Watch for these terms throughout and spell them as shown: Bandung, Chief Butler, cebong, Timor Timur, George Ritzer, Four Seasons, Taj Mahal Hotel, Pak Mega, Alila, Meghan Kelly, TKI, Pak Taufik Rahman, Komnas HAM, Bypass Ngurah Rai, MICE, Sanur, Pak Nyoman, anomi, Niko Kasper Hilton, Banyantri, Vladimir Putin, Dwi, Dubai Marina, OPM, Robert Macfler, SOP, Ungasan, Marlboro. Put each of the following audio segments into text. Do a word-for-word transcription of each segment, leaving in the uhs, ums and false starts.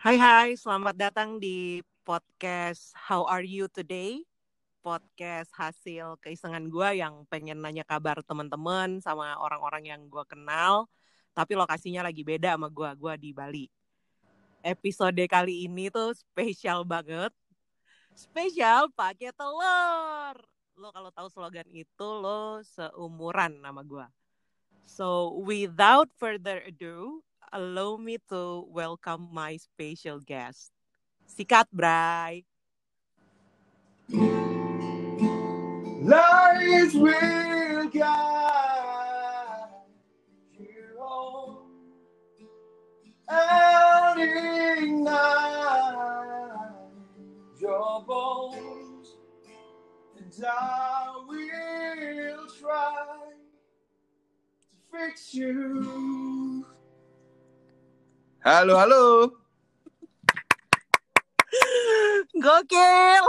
Hai hai, selamat datang di podcast How Are You Today? Podcast hasil keisengan gue yang pengen nanya kabar teman-teman sama orang-orang yang gue kenal. Tapi lokasinya lagi beda sama gue, gue di Bali. Episode kali ini tuh spesial banget. Spesial pakai telur. Lo kalau tahu slogan itu, lo seumuran sama gue. So without further ado, allow me to welcome my special guest. Sikat, Bray. Lies will guide you home and ignite your bones. And I will try to fix you. Halo, halo. Gokil.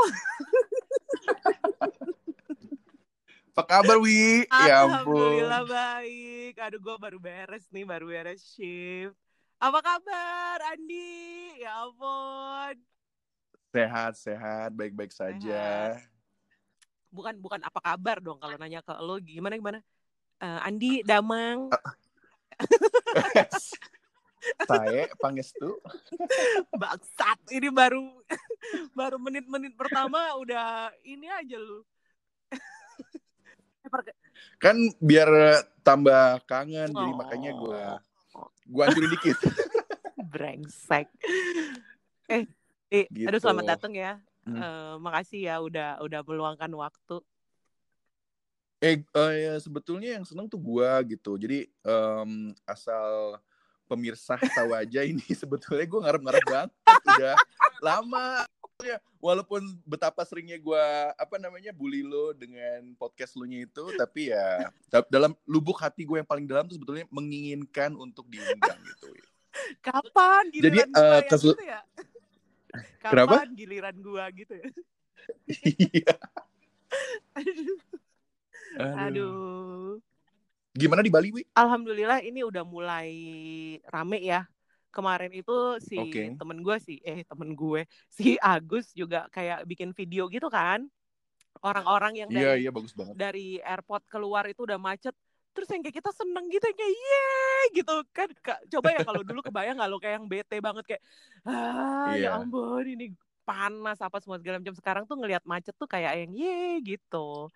Apa kabar, Wi? Ya ampun. Alhamdulillah baik. Aduh, gue baru beres nih, baru beres shift. Apa kabar, Andi? Ya ampun. Sehat, sehat, baik-baik saja. Sehat. Bukan, bukan apa kabar dong kalau nanya ke lo gimana gimana. Uh, Andi, Damang. Saya pangestu bangsat, ini baru baru menit-menit pertama udah ini aja lu. Kan biar tambah kangen, oh. Jadi makanya gue gue anjurin dikit. Brengsek. Eh, eh gitu. Aduh, selamat datang ya. Hmm. Uh, makasih ya udah udah meluangkan waktu. Eh, uh, ya, sebetulnya yang seneng tuh gue gitu. Jadi um, asal pemirsa tahu aja ini sebetulnya gue ngarep-ngarep banget udah lama, walaupun betapa seringnya gue apa namanya bully lo dengan podcast lo nya itu, tapi ya dalam lubuk hati gue yang paling dalam tuh sebetulnya menginginkan untuk diundang gitu. Kapan giliran gue uh, kasu... gitu ya? Kapan Kenapa? giliran gue gitu ya? Iya. Aduh. Aduh. Aduh. Gimana di Bali, Wi? Alhamdulillah ini udah mulai rame ya. Kemarin itu si okay. temen gue sih, eh temen gue, si Agus juga kayak bikin video gitu kan. Orang-orang yang dari, yeah, yeah, bagus banget. Dari airport keluar itu udah macet. Terus yang kayak kita seneng gitu, yang kayak yeay gitu kan. Coba ya kalau dulu kebayang gak lo kayak yang bete banget kayak, ah yeah. ya ampun ini panas apa semua segala macam. Sekarang tuh ngelihat macet tuh kayak yang yeay gitu.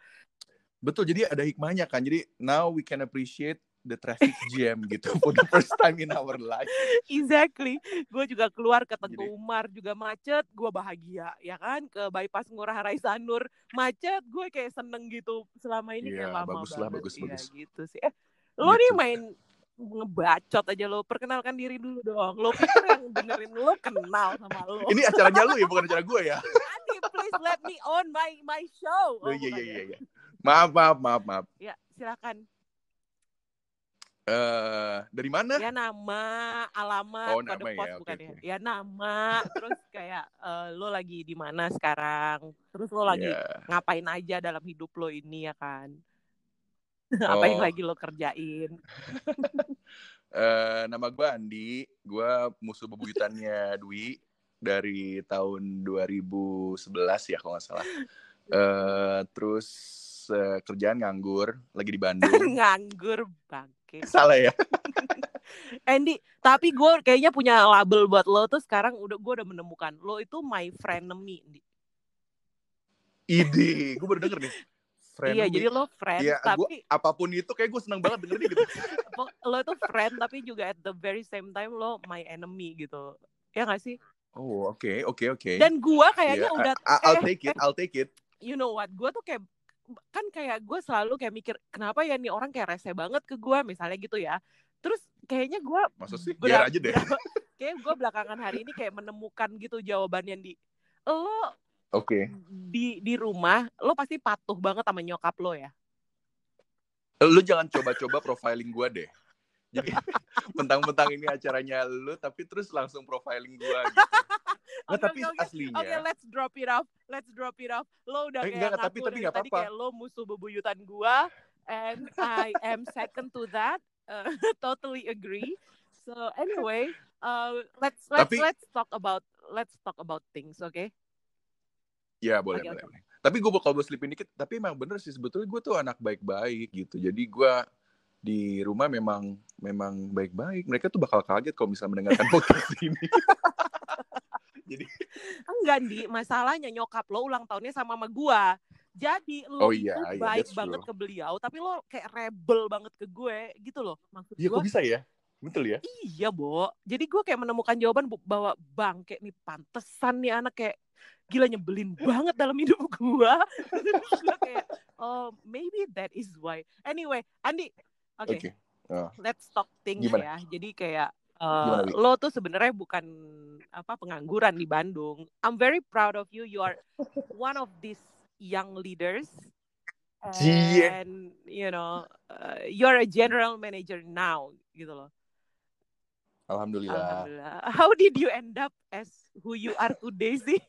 Betul, jadi ada hikmahnya kan. Jadi now we can appreciate the traffic jam gitu for the first time in our life. Exactly. Gue juga keluar ke Teuku Umar juga macet, gue bahagia ya kan. Ke Bypass Ngurah Rai Sanur macet, gue kayak seneng gitu. Selama ini yeah, kayak lama bagus banget. Lah, bagus, ya, bagus. Gitu sih. Eh, lo gitu. Nih main ngebacot aja lo. Perkenalkan diri dulu dong. Lo pikir yang dengerin lo kenal sama lo. Ini acaranya lo ya, bukan acara gue ya. Andi, please let me on my my show. Oh, iya iya iya. Maaf, maaf, maaf, maaf. Ya, silakan. Uh, dari mana? Ya, nama, alamat, oh, nama, kode pos ya, bukan okay, ya. Okay. Ya, nama, terus kayak uh, lo lagi di mana sekarang? Terus lo lagi yeah. ngapain aja dalam hidup lo ini ya kan? Oh. Apa yang lagi lo kerjain? uh, nama gue Andi, gue musuh bebuyutannya Dwi dari tahun dua ribu sebelas ya kalau nggak salah. Uh, terus Uh, kerjaan nganggur, lagi di Bandung. Nganggur bangke. Salah ya. Andy, tapi gue kayaknya punya label buat lo tuh sekarang udah gue udah menemukan. Lo itu my frenemy. Ide, gue baru denger nih. Friend iya, me. Jadi lo friend ya, tapi gua, apapun itu kayak gue seneng banget dengerin gitu. Lo itu friend tapi juga at the very same time lo my enemy gitu. Ya nggak sih? Oh oke okay, oke okay, oke. Okay. Dan gue kayaknya yeah, udah. I, I'll eh, take it, I'll take it. You know what? Gue tuh kayak kan kayak gue selalu kayak mikir kenapa ya nih orang kayak rese banget ke gue misalnya gitu ya. Terus kayaknya gue maksud sih biar aja deh. Kayak gue belakangan hari ini kayak menemukan gitu jawabannya di lo okay. di di rumah lo pasti patuh banget sama nyokap lo ya. Lo jangan coba-coba profiling gue deh. Jadi mentang-mentang ini acaranya lo tapi terus langsung profiling gue gitu. Nggak, okay, tapi okay, aslinya Oke, okay, let's drop it off Let's drop it off Lo udah eh, kayak enggak, ngaku tapi, tapi dari tadi kayak lo musuh bebuyutan gua. And I am second to that. uh, Totally agree. So anyway, Uh, let's let's Tapi, let's talk about let's talk about things, oke? Okay? Ya boleh, okay, boleh, okay. boleh. Tapi gue bakal gue selipin dikit. Tapi emang bener sih sebetulnya gue tuh anak baik-baik gitu. Jadi gue di rumah memang memang baik-baik. Mereka tuh bakal kaget kalau misalnya mendengarkan podcast ini. Jadi enggak di masalahnya nyokap lo ulang tahunnya sama sama gue. Jadi lo oh, iya, itu iya, baik banget true. ke beliau, tapi lo kayak rebel banget ke gue gitu loh. Maksud iya, gue. Iya kok bisa ya? Betul ya? Iya, Bo. Jadi gue kayak menemukan jawaban bahwa bangke nih pantesan nih anak kayak gila nyebelin banget dalam hidup gue. Gue kayak, oh, maybe that is why. Anyway, Andi, oke, okay. okay. uh, let's talk things gimana? ya. Jadi kayak uh, gimana, lo tuh sebenarnya bukan apa pengangguran di Bandung. I'm very proud of you. You are one of these young leaders. Yeah. And you know, uh, you're a general manager now, gitu loh. Alhamdulillah. Alhamdulillah. How did you end up as who you are today sih?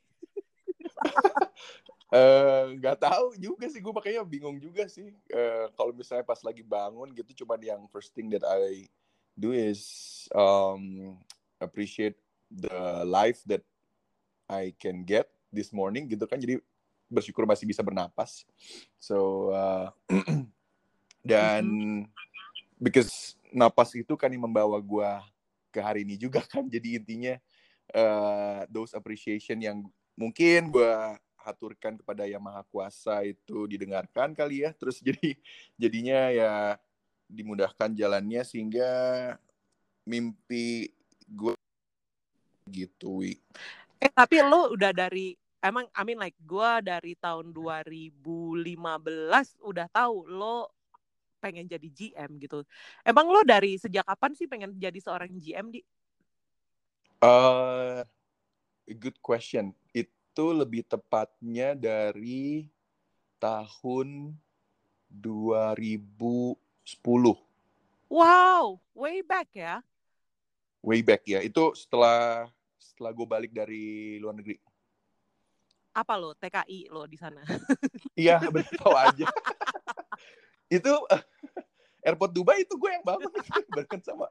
Nggak uh, tahu juga sih, gue makanya bingung juga sih. Uh, Kalau misalnya pas lagi bangun gitu, cuma yang first thing that I do is um, appreciate the life that I can get this morning gitu kan. Jadi bersyukur masih bisa bernapas. So uh, dan mm-hmm. because napas itu kan yang membawa gue ke hari ini juga kan, jadi intinya uh, those appreciation yang mungkin gue haturkan kepada Yang Maha Kuasa itu didengarkan kali ya, terus jadi jadinya ya dimudahkan jalannya sehingga mimpi gue gitu. Eh tapi lo udah dari emang I mean like gue dari tahun dua ribu lima belas udah tahu lo pengen jadi G M gitu. Emang lo dari sejak kapan sih pengen jadi seorang G M, Di? Uh, good question. Itu lebih tepatnya dari tahun dua ribu sepuluh. Wow, way back ya? Way back ya. Itu setelah setelah gue balik dari luar negeri. Apa lo? T K I lo di sana? Iya, bener tahu aja. Itu uh, airport Dubai itu gue yang bangun bahkan sama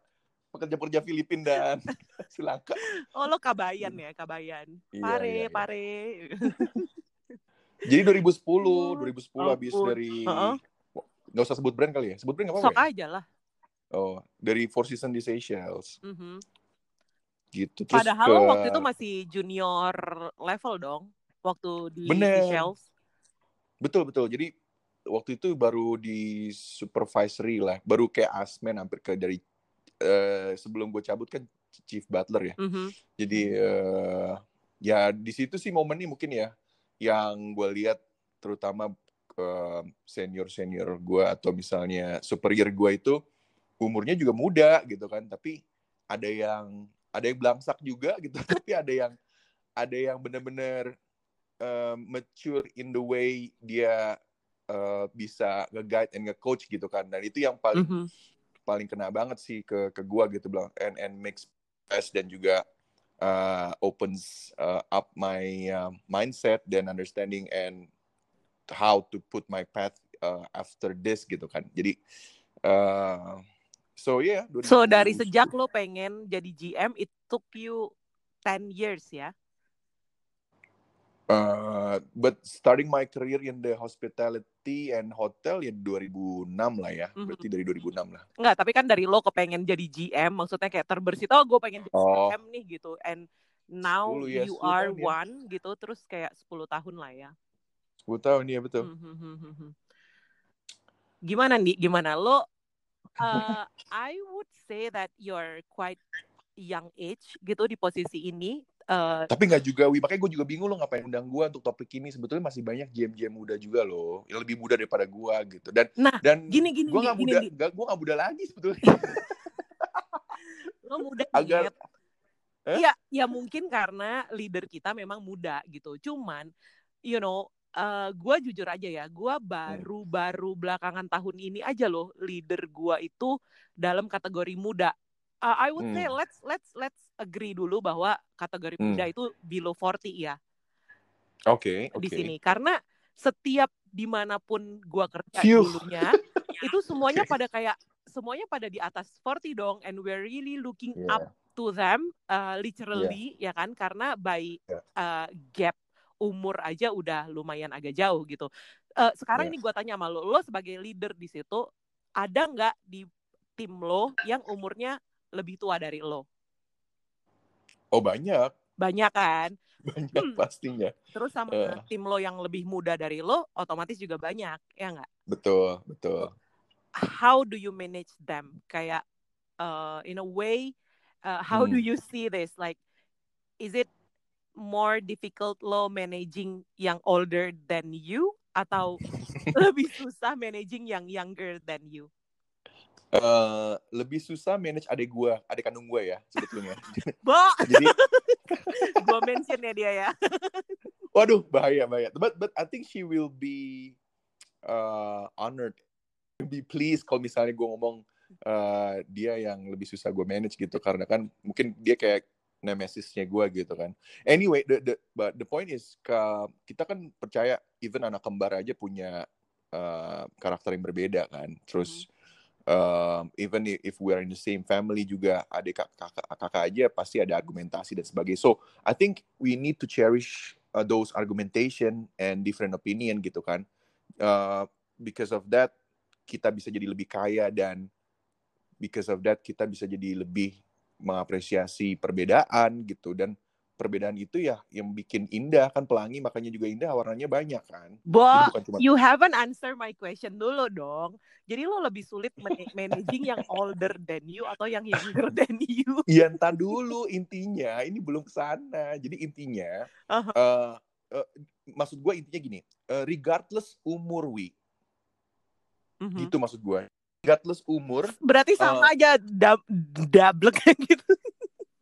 pekerja-pekerja Filipina dan Sri Lanka. Oh lo kabayan ya, kabayan. Pare, iya, iya, pare. Iya. Jadi dua ribu sepuluh, dua ribu sepuluh oh, habis oh. dari uh-uh. Gak usah sebut brand kali ya. Sebut brand enggak apa-apa. Sok ya? aja lah. Oh, dari Four Seasons di Seychelles. Mm-hmm. Gitu. Terus padahal ke... waktu itu masih junior level dong waktu di Bener. Seychelles. Betul, betul. Jadi waktu itu baru di supervisory lah, baru kayak asmen hampir ke dari uh, sebelum gue cabut kan Chief Butler ya. Mm-hmm. Jadi uh, ya di situ sih momennya mungkin ya yang gue lihat terutama uh, senior senior gue atau misalnya superior gue itu umurnya juga muda gitu kan, tapi ada yang ada yang belangsak juga gitu, tapi ada yang ada yang benar-benar uh, mature in the way dia Uh, bisa nge-guide and nge-coach gitu kan, dan itu yang paling mm-hmm. paling kena banget sih ke ke gua gitu, bilang and and makes best dan juga uh, opens uh, up my uh, mindset dan understanding and how to put my path uh, after this gitu kan. Jadi uh, so yeah. So dari sejak lo pengen jadi G M, it took you ten years ya? Yeah? Uh, but starting my career in the hospitality and hotel ya dua ribu enam lah ya. Mm-hmm. Berarti dari dua ribu enam lah. Enggak, tapi kan dari lo kepengen jadi G M, maksudnya kayak terbersit, oh gue pengen jadi oh. G M nih gitu. And now sepuluh, you ya, are tahun, one ya. gitu. Terus kayak sepuluh tahun lah ya. Sepuluh tahun ya, betul. Mm-hmm. Gimana nih, gimana lo uh, I would say that you're quite young age gitu di posisi ini. Uh, tapi nggak juga, Wi, makanya gue juga bingung lo ngapain undang gue untuk topik ini. Sebetulnya masih banyak G M G M muda juga lo, yang lebih muda daripada gue gitu. Dan nah, dan gini, gini, gue nggak muda, gak, gue nggak muda lagi sebetulnya. Lo muda agar, iya, ya mungkin karena leader kita memang muda gitu. Cuman, you know, uh, gue jujur aja ya, gue baru-baru belakangan tahun ini aja lo leader gue itu dalam kategori muda. Uh, I would hmm. say let's let's let's agree dulu bahwa kategori hmm. muda itu below forty ya. Oke. Okay, okay. Di sini karena setiap dimanapun gua kerja dulunya itu semuanya okay. pada kayak semuanya pada di atas forty dong, and we're really looking yeah. up to them uh, literally yeah. ya kan, karena by yeah. uh, gap umur aja udah lumayan agak jauh gitu. Uh, sekarang yeah. ini gue tanya sama lo, lo sebagai leader di situ ada nggak di tim lo yang umurnya lebih tua dari lo? Oh banyak. Banyak kan? Banyak hmm. pastinya. Terus sama uh. tim lo yang lebih muda dari lo, otomatis juga banyak, ya nggak? Betul, betul. How do you manage them? Kayak uh, in a way, uh, how hmm. do you see this? Like, is it more difficult lo managing yang older than you atau lebih susah managing yang younger than you? Uh, lebih susah manage adik gue, adik kandung gue ya sebetulnya. Jadi gue mention ya dia ya. Waduh bahaya bahaya. But but I think she will be uh, honored, be pleased kalau misalnya gue ngomong uh, dia yang lebih susah gue manage gitu, karena kan mungkin dia kayak nemesisnya gue gitu kan. Anyway, the, the but the point is ka, kita kan percaya even anak kembar aja punya uh, karakter yang berbeda kan. Terus mm. uh, even if we are in the same family juga adik kakak kakak aja pasti ada argumentasi dan sebagainya. So I think we need to cherish uh, those argumentation and different opinion gitu kan. Uh, because of that kita bisa jadi lebih kaya, dan because of that kita bisa jadi lebih mengapresiasi perbedaan gitu. Dan perbedaan itu ya yang bikin indah kan, pelangi makanya juga indah, warnanya banyak kan. Bo, cuma... you haven't answer my question dulu dong. Jadi lo lebih sulit man- managing yang older than you atau yang younger than you? Ya ntar dulu, intinya ini belum kesana. Jadi intinya uh-huh. uh, uh, maksud gue intinya gini, uh, regardless umur wi uh-huh. gitu maksud gue. Regardless umur. Berarti sama uh, aja dab, dablek gitu.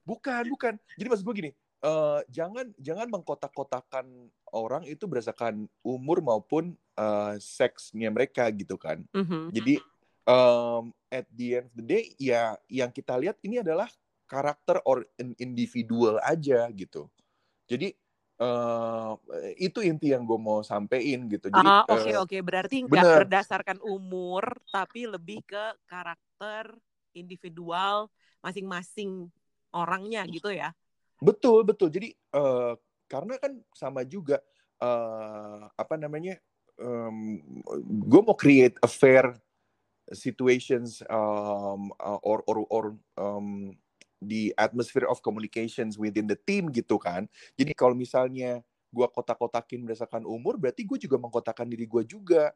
Bukan, bukan. Jadi maksud gue gini, uh, jangan jangan mengkotak-kotakan orang itu berdasarkan umur maupun uh, seksnya mereka gitu kan. Mm-hmm. Jadi um, at the end of the day ya yang kita lihat ini adalah karakter or individual aja gitu. Jadi Uh, itu inti yang gue mau sampein gitu. Jadi oke uh, oke okay, uh, okay. Berarti nggak berdasarkan umur tapi lebih ke karakter individual masing-masing orangnya gitu ya. Betul betul. Jadi uh, karena kan sama juga uh, apa namanya um, gue mau create a fair situations um, or or or um, the atmosphere of communications within the team gitu kan. Jadi kalau misalnya gue kotak-kotakin berdasarkan umur, berarti gue juga mengkotakkan diri gue juga.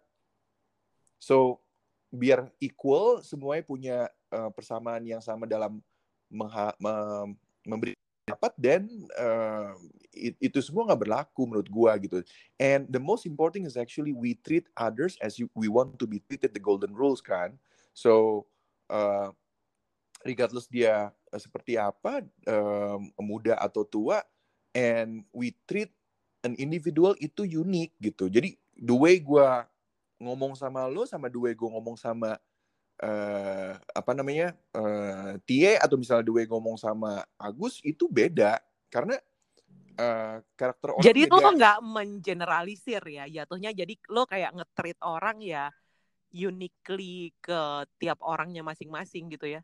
So biar equal, semuanya punya uh, persamaan yang sama dalam mengha- me- memberi pendapat, dan uh, it- itu semua nggak berlaku menurut gue gitu. And the most important is actually we treat others as you- we want to be treated, the golden rules kan. So uh, regardless dia seperti apa, um, muda atau tua, and we treat an individual itu unik gitu. Jadi the way gue ngomong sama lo sama the way gue ngomong sama uh, apa namanya uh, T A, atau misalnya the way gue ngomong sama Agus itu beda, karena uh, karakter orang. Jadi beda. Lo nggak mengeneralisir ya jatuhnya, jadi lo kayak nge-treat orang ya uniquely ke tiap orangnya masing-masing gitu ya.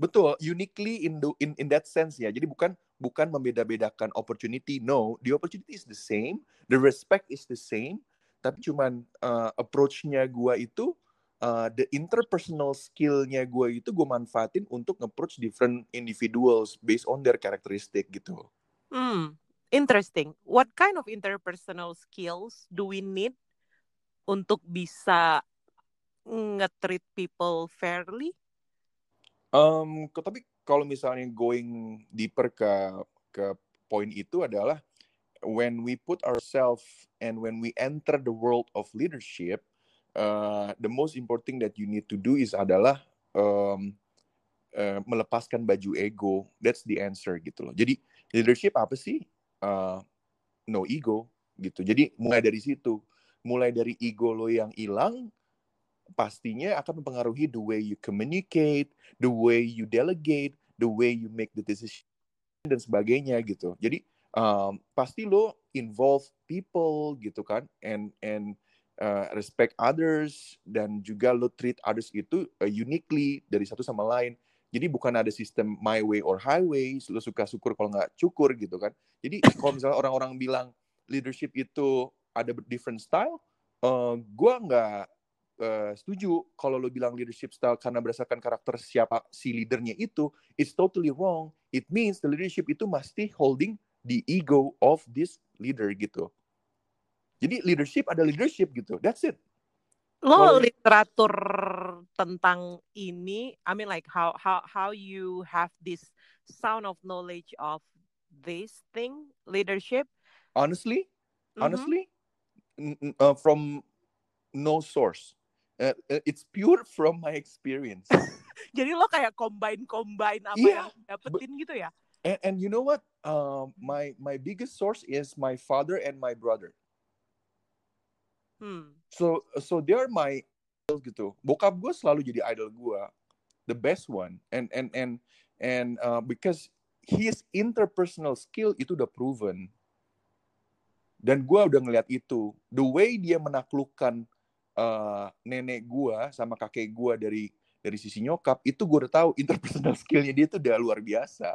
Betul, uniquely in, the, in in that sense ya. Jadi bukan bukan membeda-bedakan opportunity. No, the opportunity is the same, the respect is the same. Tapi cuman uh, approach-nya gue itu, uh, the interpersonal skill-nya gue itu gue manfaatin untuk nge-approach different individuals based on their characteristic gitu. Hmm, interesting. What kind of interpersonal skills do we need untuk bisa nge-treat people fairly? Um, tapi kalau misalnya going deeper ke ke poin itu adalah when we put ourselves and when we enter the world of leadership, uh, the most important thing that you need to do is adalah um, uh, melepaskan baju ego. That's the answer gitu loh. Jadi leadership apa sih? Uh, no ego gitu. Jadi mulai dari situ, mulai dari ego lo yang hilang, pastinya akan mempengaruhi the way you communicate, the way you delegate, the way you make the decision, dan sebagainya gitu. Jadi um, pasti lo involve people gitu kan, and and uh, respect others, dan juga lo treat others itu uh, uniquely dari satu sama lain. Jadi bukan ada sistem my way or highway, lu suka syukur kalau nggak cukur gitu kan. Jadi kalau misalnya orang-orang bilang leadership itu ada different style, uh, gue nggak uh, setuju kalau lu bilang leadership style karena berdasarkan karakter siapa si leadernya itu, it's totally wrong. It means the leadership itu mesti holding the ego of this leader gitu. Jadi leadership ada leadership gitu, that's it. Lo literatur tentang ini, I mean like how how how you have this sound of knowledge of this thing, leadership? Honestly, mm-hmm. honestly, n- uh, from no source. Uh, it's pure from my experience. Jadi lo kayak combine-combine apa yeah, yang dapetin but, gitu ya? And, and you know what? Uh, my my biggest source is my father and my brother. Hmm. So so they are my idol gitu. Bokap gue selalu jadi idol gue, the best one. And and and and uh, because his interpersonal skill itu udah proven. Dan gue udah ngeliat itu, the way dia menaklukkan uh, nenek gue sama kakek gue dari dari sisi nyokap itu gue udah tahu interpersonal skillnya dia itu udah luar biasa.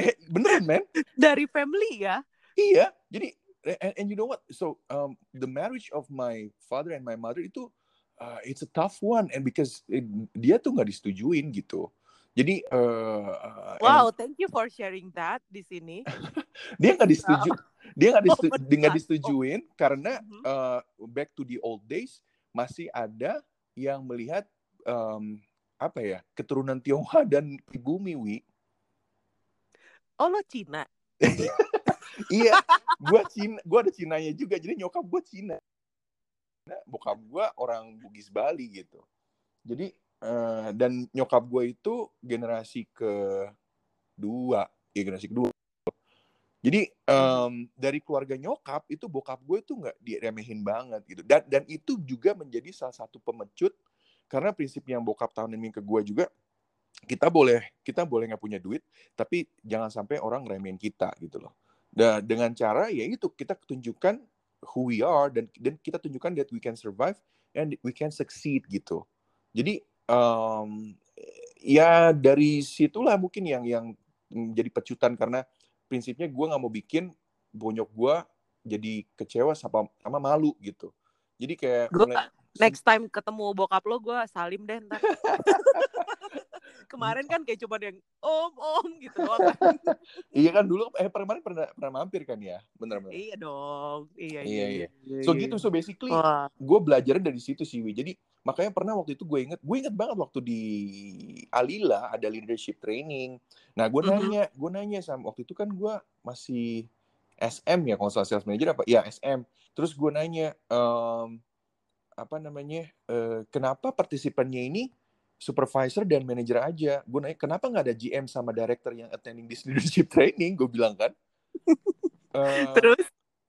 eh, beneran man? Dari family ya? Iya, jadi. And, and you know what? So um, the marriage of my father and my mother itu uh, it's a tough one, and because it, dia tuh nggak disetujuin gitu. Jadi uh, wow, and, thank you for sharing that di sini. dia nggak disetuju, dia nggak disetuju, oh, disetujuin oh. karena uh, back to the old days masih ada yang melihat um, apa ya keturunan Tionghoa dan pribumi Wi. Oh lo Cina. Iya, gue Cina, gue ada Cinanya juga. Jadi nyokap gue Cina, bokap gue orang Bugis Bali gitu. Jadi uh, dan nyokap gue itu generasi kedua, ya generasi kedua. Jadi um, dari keluarga nyokap itu bokap gue itu nggak diremehin banget gitu. Dan dan itu juga menjadi salah satu pemecut karena prinsip yang bokap tanemin ke gue juga. Kita boleh kita boleh nggak punya duit, tapi jangan sampai orang remehin kita gitu loh. Nah, dengan cara ya itu kita tunjukkan who we are dan dan kita tunjukkan that we can survive and we can succeed gitu. Jadi um, ya dari situlah mungkin yang yang jadi pecutan karena prinsipnya gue nggak mau bikin bonyok gue jadi kecewa sama, sama malu gitu. Jadi kayak gua, mulai, next time ketemu bokap lo gue salim deh ntar. Kemarin kan kayak cuma yang om-om gitu loh. Iya kan dulu eh kemarin pernah pernah mampir kan ya. Benar-benar. Iya dong. Iya iya. iya, iya. So gitu so basically gue belajar dari situ sih Wi. Jadi makanya pernah waktu itu gue inget gue inget banget waktu di Alila ada leadership training. Nah, gue nanya, mm-hmm. gue nanya sama waktu itu kan gue masih S M ya, kalau salah sales manager apa? Ya, S M. Terus gue nanya um, apa namanya? Uh, kenapa partisipannya ini supervisor dan manager aja. Gue nanya, kenapa gak ada G M sama director yang attending this leadership training? Gue bilang kan. uh, terus?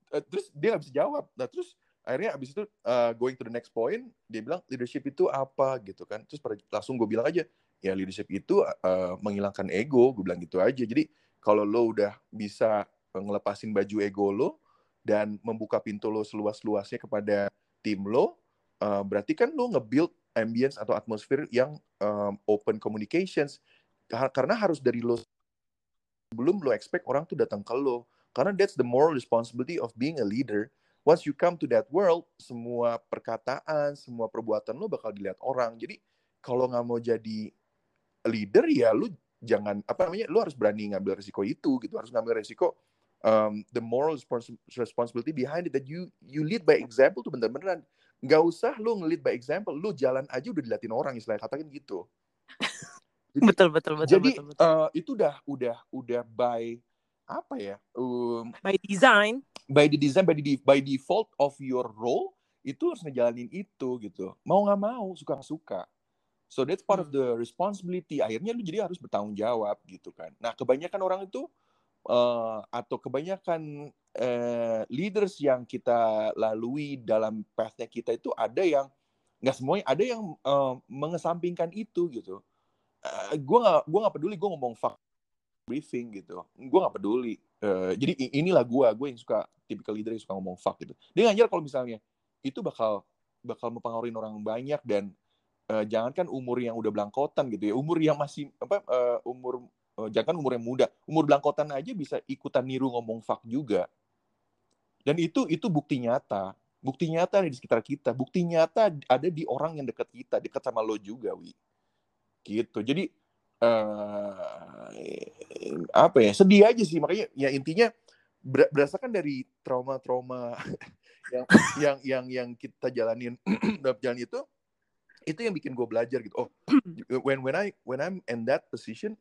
Uh, terus dia gak bisa jawab. Nah terus akhirnya abis itu uh, going to the next point. Dia bilang leadership itu apa gitu kan. Terus langsung gue bilang aja. Ya leadership itu uh, menghilangkan ego. Gue bilang gitu aja. Jadi kalau lo udah bisa ngelepasin baju ego lo. Dan membuka pintu lo seluas-luasnya kepada tim lo. Uh, berarti kan lo nge-build ambience atau atmosfer yang um, open communications karena harus dari lo sebelum lo expect orang tuh datang ke lo karena that's the moral responsibility of being a leader. Once you come to that world, semua perkataan, semua perbuatan lo bakal dilihat orang. Jadi kalau nggak mau jadi leader ya lo jangan apa namanya lo harus berani ngambil resiko itu gitu, harus ngambil resiko um, the moral respons- responsibility behind it that you you lead by example tuh bener-beneran. Gak usah lu nge-lead by example, lu jalan aja udah diliatin orang istilahnya katakan gitu. Jadi, betul betul betul. Jadi betul, betul. Uh, itu udah udah udah by apa ya? Um, by design. By the design, by the by default of your role itu harus ngejalanin itu gitu. Mau nggak mau, suka nggak suka. So that's part hmm. of the responsibility. Akhirnya lu jadi harus bertanggung jawab gitu kan. Nah kebanyakan orang itu uh, atau kebanyakan Uh, leaders yang kita lalui dalam path-nya kita itu ada yang nggak semuanya ada yang uh, mengesampingkan itu gitu. Uh, gue nggak gue nggak peduli gue ngomong fuck briefing gitu. Gue nggak peduli. Uh, jadi inilah gue gue yang suka typical leader yang suka ngomong fuck gitu. Dia ngajar kalau misalnya itu bakal bakal mempengaruhi orang banyak dan uh, jangankan umur yang udah belangkotan gitu ya, umur yang masih apa uh, umur uh, jangan umur yang muda, umur belangkotan aja bisa ikutan niru ngomong fuck juga. Dan itu itu bukti nyata, bukti nyata ada di sekitar kita, bukti nyata ada di orang yang dekat kita, dekat sama lo juga, Wi. Gitu. Jadi uh, apa ya? Sedih aja sih, makanya ya intinya berdasarkan dari trauma-trauma yang, yang yang yang kita jalanin dalam jalan itu itu yang bikin gue belajar gitu. Oh, when when I when I'm in that position,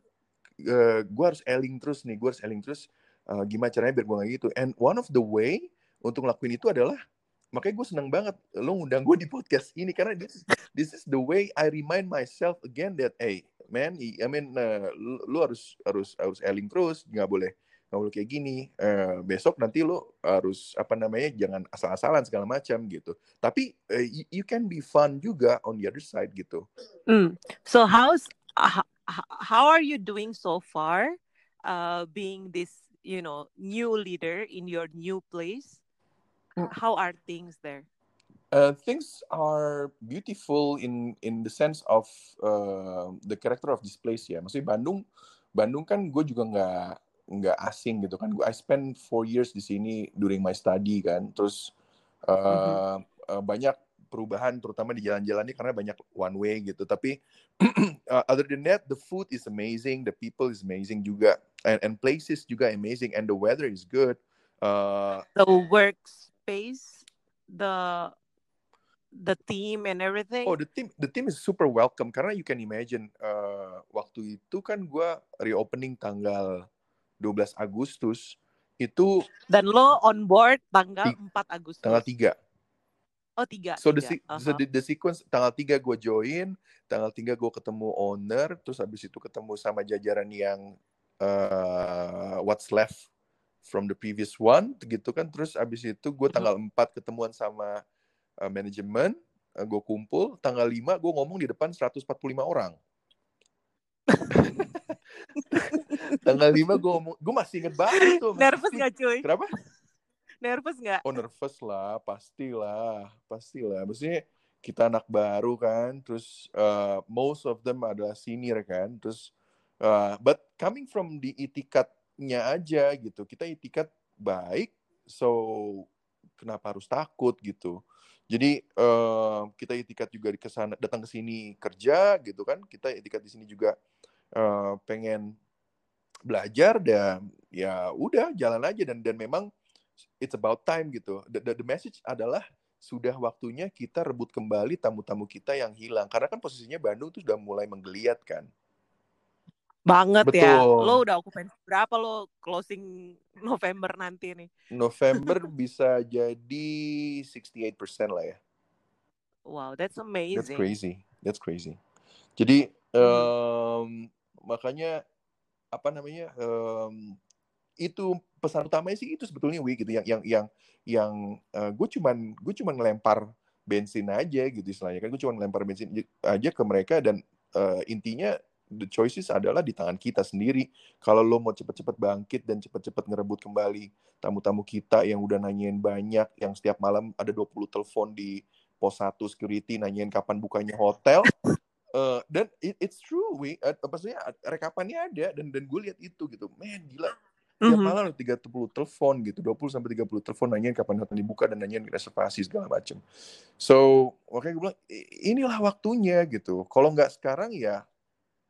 uh, gue harus eling terus nih, gue harus eling terus uh, gimana caranya biar gue nggak gitu. And one of the way untuk ngelakuin itu adalah, makanya gue seneng banget lo ngundang gue di podcast ini, karena this this is the way I remind myself again that hey man, I mean uh, lo harus harus harus eling terus, nggak boleh kalau kayak gini, uh, besok nanti lo harus apa namanya, jangan asal-asalan segala macam gitu. Tapi uh, you, you can be fun juga on the other side gitu. Mm. So how's uh, how are you doing so far, uh, being this you know new leader in your new place? How are things there? Uh, things are beautiful in in the sense of uh, the character of this place ya. Maksudnya Bandung, Bandung kan gue juga nggak nggak asing gitu kan. I spend four years di sini during my study kan. Terus uh, mm-hmm. uh, banyak perubahan terutama di jalan-jalannya karena banyak one way gitu. Tapi uh, other than that, the food is amazing, the people is amazing juga, and, and places juga amazing, and the weather is good. Uh, the workspace, the the team and everything. Oh, the team the team is super welcome karena you can imagine uh, waktu itu kan gue reopening tanggal dua belas Agustus itu, dan lo on board tanggal empat Agustus. Tanggal tiga. Oh, tiga. So, tiga. The, uh-huh. so the, the sequence tanggal tiga gue join, tanggal tiga gue ketemu owner, terus habis itu ketemu sama jajaran yang uh, what's left from the previous one gitu kan. Terus habis itu gue tanggal mm-hmm. empat ketemuan sama uh, manajemen, uh, gue kumpul, tanggal lima gue ngomong di depan seratus empat puluh lima orang. Tanggal lima gue ngomong, gue masih inget banget tuh. Nervous gak cuy? Kenapa? Nervous gak? Oh nervous lah, pastilah, pastilah. Maksudnya kita anak baru kan, terus uh, most of them adalah senior kan, terus uh, but coming from the itikatnya aja gitu, kita itikat baik, so kenapa harus takut gitu? Jadi uh, kita itikat juga di kesana, datang ke sini kerja gitu kan, kita itikat di sini juga uh, pengen belajar, dan ya udah jalan aja, dan dan memang it's about time gitu. The, the, the message adalah sudah waktunya kita rebut kembali tamu-tamu kita yang hilang, karena kan posisinya Bandung tuh sudah mulai menggeliat kan. Banget. Betul. Ya. Lo udah okupansi berapa lo closing November nanti nih? November bisa jadi enam puluh delapan persen lah ya. Wow, that's amazing. That's crazy. That's crazy. Jadi um, hmm. makanya apa namanya um, itu pesan utamanya sih itu sebetulnya, Wi, gitu, yang yang yang yang uh, gue cuman gue cuman ngelempar bensin aja gitu istilahnya kan, gue cuman ngelempar bensin aja ke mereka, dan uh, intinya the choices adalah di tangan kita sendiri. Kalau lo mau cepet-cepet bangkit dan cepet-cepet ngerebut kembali tamu-tamu kita yang udah nanyain banyak, yang setiap malam ada dua puluh telepon di pos satu security nanyain kapan bukanya hotel. Uh, dan it, it's true, we uh, maksudnya rekapannya ada, dan dan gue lihat itu gitu, man gila, tiap mm-hmm. malam tiga puluh telepon gitu, dua puluh sampai tiga puluh telepon nanyain kapan hotel dibuka dan nanyain reservasi segala macam. So makanya gue bilang inilah waktunya gitu, kalau nggak sekarang ya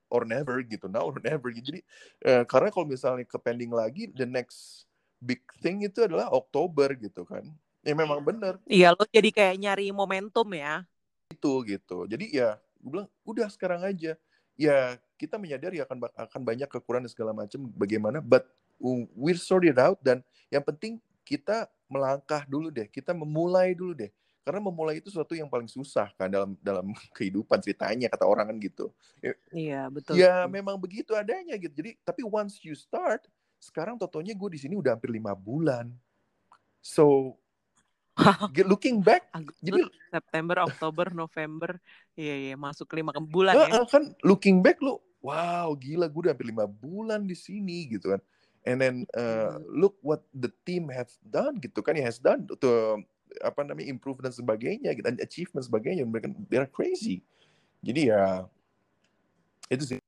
or never gitu, now or never. Jadi uh, karena kalau misalnya ke pending lagi, the next big thing itu adalah Oktober gitu kan, ya memang bener. Iya, lo jadi kayak nyari momentum ya. Itu gitu, jadi ya gue bilang udah sekarang aja ya, kita menyadari akan akan banyak kekurangan segala macam bagaimana, but we're sorted out, dan yang penting kita melangkah dulu deh, kita memulai dulu deh, karena memulai itu sesuatu yang paling susah kan dalam dalam kehidupan ceritanya, kata orang kan gitu. Iya betul ya, memang begitu adanya gitu. Jadi tapi once you start, sekarang totonya gue di sini udah hampir lima bulan, so looking back, Agustus, jadi September, Oktober, November, iya, iya masuk lima bulan ya. Kan looking back lu, wow gila gue udah hampir lima bulan di sini gitu kan. And then uh, look what the team have done gitu kan, ya has done to apa namanya improve dan sebagainya, gitu, achievement sebagainya, mereka they're crazy Jadi ya itu sih.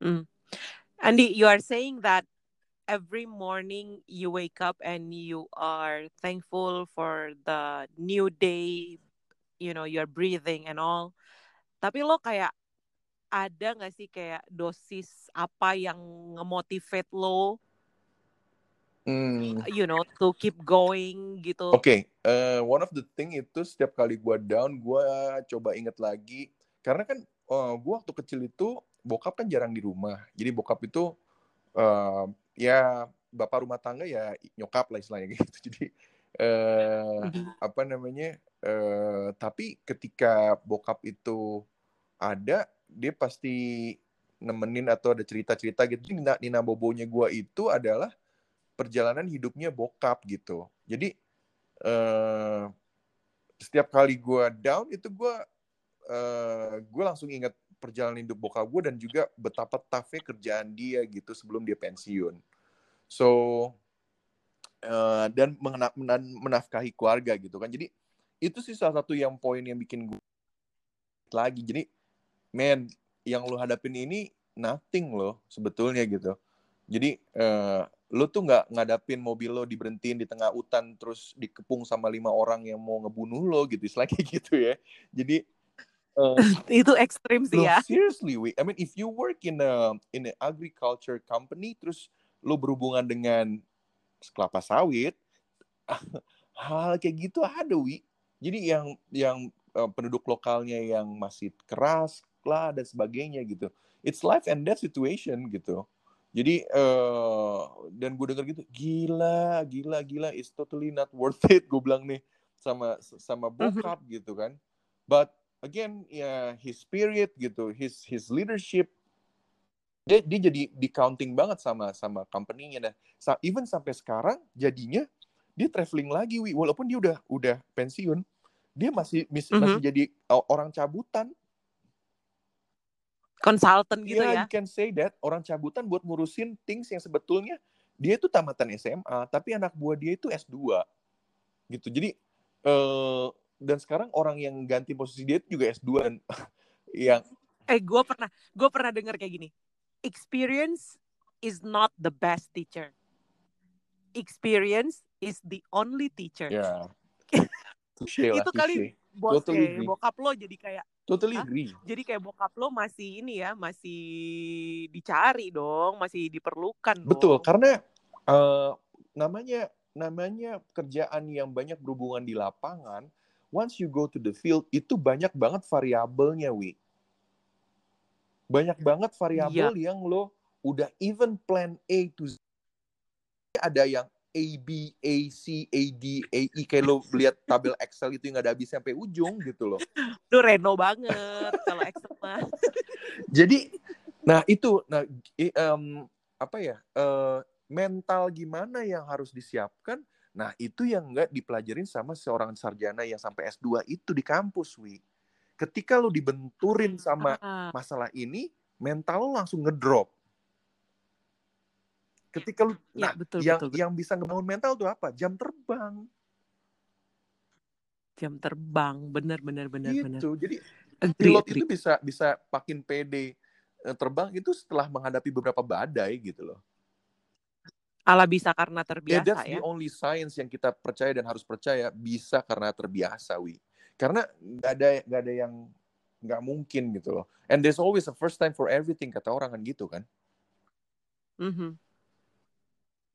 Mm. Andy, you are saying that every morning you wake up and you are thankful for the new day, you know, you're breathing and all. Tapi lo kayak ada gak sih kayak dosis apa yang nge-motivate lo, mm. you know, to keep going gitu? Oke, okay. uh, one of the thing itu setiap kali gue down, gue coba inget lagi. Karena kan uh, gue waktu kecil itu, bokap kan jarang di rumah. Jadi bokap itu, uh, ya bapak rumah tangga ya nyokap lah istilahnya gitu. Jadi, uh, apa namanya, uh, tapi ketika bokap itu ada, dia pasti nemenin atau ada cerita-cerita gitu. Nina, Nina Bobonya gue itu adalah perjalanan hidupnya bokap gitu. Jadi uh, setiap kali gue down itu gue uh, gue langsung ingat perjalanan hidup bokap gue dan juga betapa toughnya kerjaan dia gitu sebelum dia pensiun. So uh, dan mengena- men- menafkahi keluarga gitu kan. Jadi itu sih salah satu yang poin yang bikin gue lagi. Jadi men, yang lo hadapin ini nothing lo sebetulnya gitu. Jadi uh, lo tuh nggak ngadapin mobil lo diberhentiin di tengah hutan terus dikepung sama lima orang yang mau ngebunuh lo gitu, selain kayak gitu ya. Jadi uh, itu ekstrim sih ya. Seriously, we, I mean if you work in a in an agriculture company terus lo berhubungan dengan kelapa sawit, hal kayak gitu ada wi. Jadi yang yang uh, penduduk lokalnya yang masih keras lah dan sebagainya gitu. It's life and death situation gitu. Jadi uh, dan gue denger gitu, gila, gila, gila, it's totally not worth it. Gue bilang nih sama sama bokap mm-hmm. gitu kan. But again, ya yeah, his spirit gitu, his his leadership, dia, dia jadi di counting banget sama sama company-nya. Nah, even sampai sekarang jadinya dia traveling lagi, wi, walaupun dia udah udah pensiun, dia masih mis, mm-hmm. masih jadi orang cabutan. Konsultan gitu yeah, ya. You can say that. Orang cabutan buat ngurusin things yang sebetulnya dia itu tamatan S M A, tapi anak buah dia itu S dua. Gitu. Jadi uh, dan sekarang orang yang ganti posisi dia itu juga S dua. Yang eh gue pernah gue pernah dengar kayak gini. Experience is not the best teacher. Experience is the only teacher. Yeah. Touché lah, itu touché. Kali bos totally eh, bokap lo jadi kayak totally agree. Jadi kayak bokap lo masih ini ya, masih dicari dong, masih diperlukan dong. Betul, karena uh, namanya namanya kerjaan yang banyak berhubungan di lapangan, once you go to the field itu banyak banget variabelnya, wi. Banyak banget variabel yeah. yang lo udah even plan A to Z. Ada yang A, B, A, C, A, D, A, E. Kayak lo lihat tabel Excel itu yang gak ada habis sampai ujung gitu loh. Lo reno banget kalau Excel mah. Jadi, nah itu, nah um, apa ya, uh, mental gimana yang harus disiapkan, nah itu yang gak dipelajarin sama seorang sarjana yang sampai S dua itu di kampus, wi. Ketika lo dibenturin sama masalah ini, mental lo langsung ngedrop. Ketika lu, ya, nah, betul, yang, betul, betul. Yang bisa ngebangun mental tuh apa? Jam terbang. Jam terbang, benar, benar, benar, gitu. Benar. Jadi agree, pilot agree. Itu bisa bisa makin pede terbang itu setelah menghadapi beberapa badai gitu loh. Ala bisa karena terbiasa ya. Yeah, that's ya. The only science yang kita percaya dan harus percaya, bisa karena terbiasa, wi. Karena nggak ada nggak ada yang nggak mungkin gitu loh. And there's always a first time for everything kata orang kan gitu kan. Mm-hmm.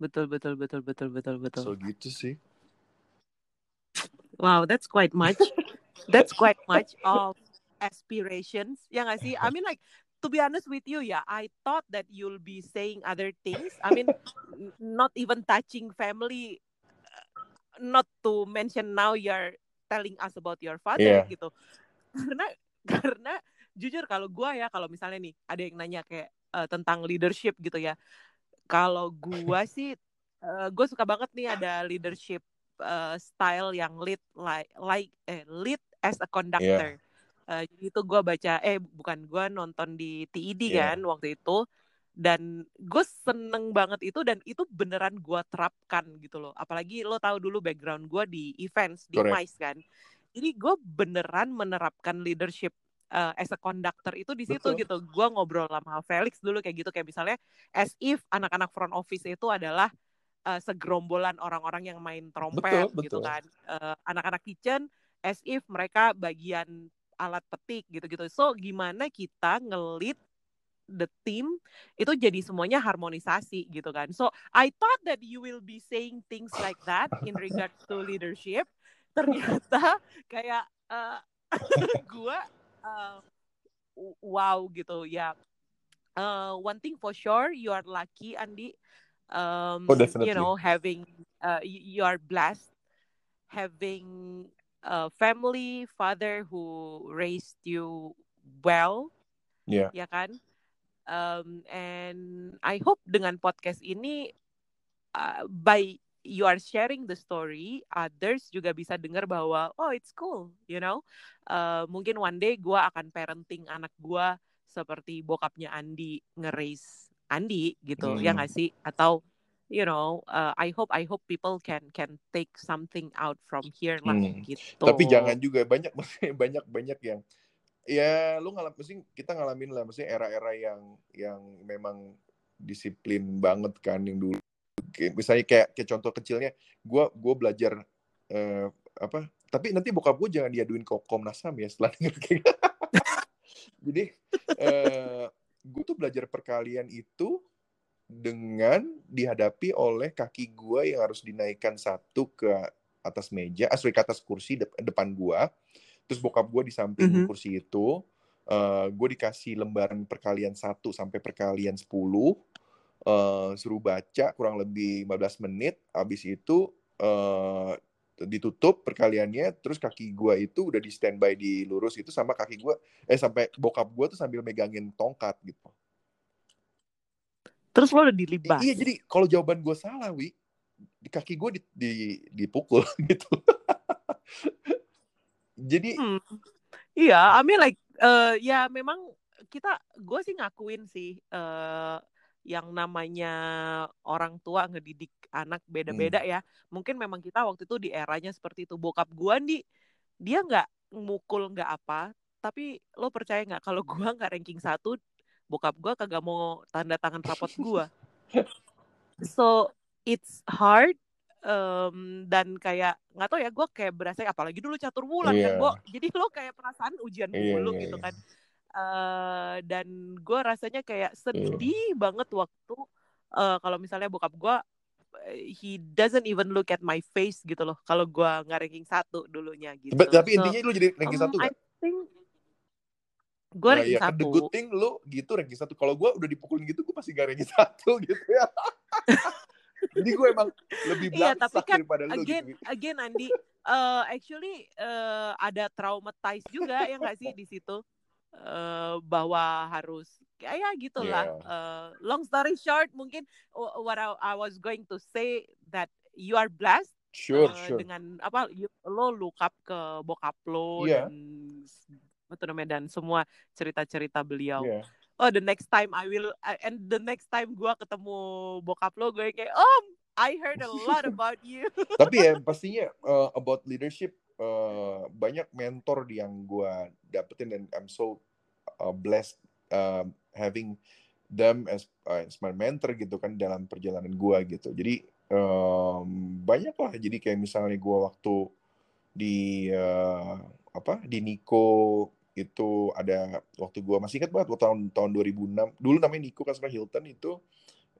Betul, betul, betul, betul, betul, betul. So gitu sih. Wow, that's quite much. That's quite much of aspirations. Ya nggak sih? I mean like, to be honest with you, yeah, I thought that you'll be saying other things. I mean, not even touching family. Not to mention now you're telling us about your father yeah. gitu. Karena, karena jujur kalau gue ya, kalau misalnya nih, ada yang nanya kayak uh, tentang leadership gitu ya. Kalau gue sih, uh, gue suka banget nih ada leadership uh, style yang lead like, like eh, lead as a conductor. Yeah. Uh, itu gue baca, eh bukan gue nonton di T I D yeah. kan waktu itu. Dan gue seneng banget itu dan itu beneran gue terapkan gitu loh. Apalagi lo tahu dulu background gue di events, di Correct. M I C E kan. Jadi gue beneran menerapkan leadership uh, as a conductor itu di situ gitu. Gue ngobrol sama Felix dulu kayak gitu, kayak misalnya as if anak-anak front office itu adalah uh, segerombolan orang-orang yang main trompet betul, gitu betul. Kan. Uh, anak-anak kitchen as if mereka bagian alat petik gitu-gitu. So gimana kita ngelit the team itu jadi semuanya harmonisasi gitu kan. So I thought that you will be saying things like that in regards to leadership. Ternyata kayak uh, gue uh, wow gitu ya. Yeah. Uh, one thing for sure, you are lucky, Andi. Um, oh, definitely. You know, having uh, you are blessed having a family, father who raised you well. Yeah. Ya kan? Um, and I hope dengan podcast ini uh, by you are sharing the story, others juga bisa dengar bahwa oh it's cool, you know. Uh, mungkin one day gue akan parenting anak gue seperti bokapnya Andi nge-raise Andi gitu, mm. ya nggak sih? Atau you know, uh, I hope I hope people can can take something out from here lah mm. gitu. Tapi jangan juga banyak masih banyak banyak yang ya lu ngalamin, mesti kita ngalamin lah, mesti era-era yang yang memang disiplin banget kan yang dulu. Misalnya kayak, kayak contoh kecilnya, gue gue belajar uh, apa? Tapi nanti bokap gue jangan diaduin ke Komnas H A M ya setelah denger. Jadi uh, gue tuh belajar perkalian itu dengan dihadapi oleh kaki gue yang harus dinaikkan satu ke atas meja, asli ke atas kursi de- depan gue. Terus bokap gue di samping mm-hmm. kursi itu, uh, gue dikasih lembaran perkalian satu sampai perkalian sepuluh, uh, suruh baca kurang lebih lima belas menit, habis itu uh, ditutup perkaliannya, terus kaki gue itu udah di standby di lurus itu sama kaki gue, eh sampai bokap gue tuh sambil megangin tongkat gitu. Terus lo udah dilibas? I- iya, jadi kalau jawaban gue salah, Wi, kaki gue di- di- dipukul gitu. Jadi hmm. iya, I mean like uh, ya memang kita, gue sih ngakuin sih uh, yang namanya orang tua ngedidik anak beda-beda hmm. ya. Mungkin memang kita waktu itu di eranya seperti itu. Bokap gue nih dia nggak mukul nggak apa, tapi lo percaya nggak kalau gue nggak ranking satu, bokap gue kagak mau tanda tangan rapot gue. So it's hard. Um, dan kayak nggak tau ya, gue kayak berasa apalagi dulu catur bulan yeah. kan gue, jadi lo kayak perasaan ujian mulu yeah, gitu yeah. kan uh, dan gue rasanya kayak sedih yeah. banget waktu uh, kalau misalnya bokap gue he doesn't even look at my face gitu loh kalau gue nggak ranking satu dulunya gitu. Tapi so, intinya lo jadi ranking um, satu kan? I think gue nah, ranking ya, satu. The good thing lo gitu ranking satu. Kalau gue udah dipukulin gitu gue pasti nggak ranking satu gitu ya. Jadi gue emang lebih belakang iya, kan, daripada lu again, gitu. Again, Andi, uh, actually uh, ada traumatized juga ya nggak sih di situ uh, bahwa harus kayak gitulah. Yeah. Uh, long story short, mungkin what I, I was going to say that you are blessed sure, uh, sure. dengan apa you, lo look up ke bokap lo yeah. dan, dan semua cerita-cerita beliau. Yeah. Oh, the next time I will, and the next time gue ketemu bokap lo, gue kayak, om, I heard a lot about you. Tapi ya pastinya uh, about leadership, uh, banyak mentor yang gue dapetin, and I'm so uh, blessed uh, having them as, uh, as my mentor gitu kan dalam perjalanan gue gitu. Jadi um, banyak lah. Jadi kayak misalnya gue waktu di uh, apa di Niko itu ada waktu gue masih ingat banget tahun tahun dua ribu enam dulu namanya Niko Kasper Hilton itu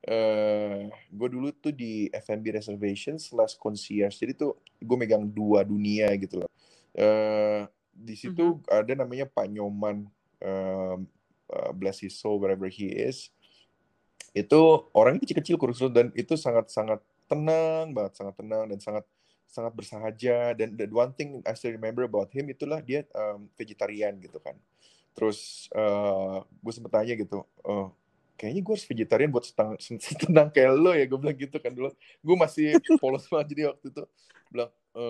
uh, gue dulu tuh di F and B reservation slash concierge, jadi tuh gue megang dua dunia gitu loh. Uh, di situ mm-hmm. ada namanya Pak Nyoman, uh, uh, bless his soul wherever he is, itu orangnya kecil-kecil kurus dan itu sangat-sangat tenang banget, sangat tenang dan sangat sangat bersahaja. Dan the one thing I still remember about him itulah dia um, vegetarian gitu kan. Terus uh, gue sempet tanya gitu, oh, kayaknya gue harus vegetarian buat setang, setang kayak lo ya, gue bilang gitu kan dulu. Gue masih polos banget jadi waktu itu bilang, e,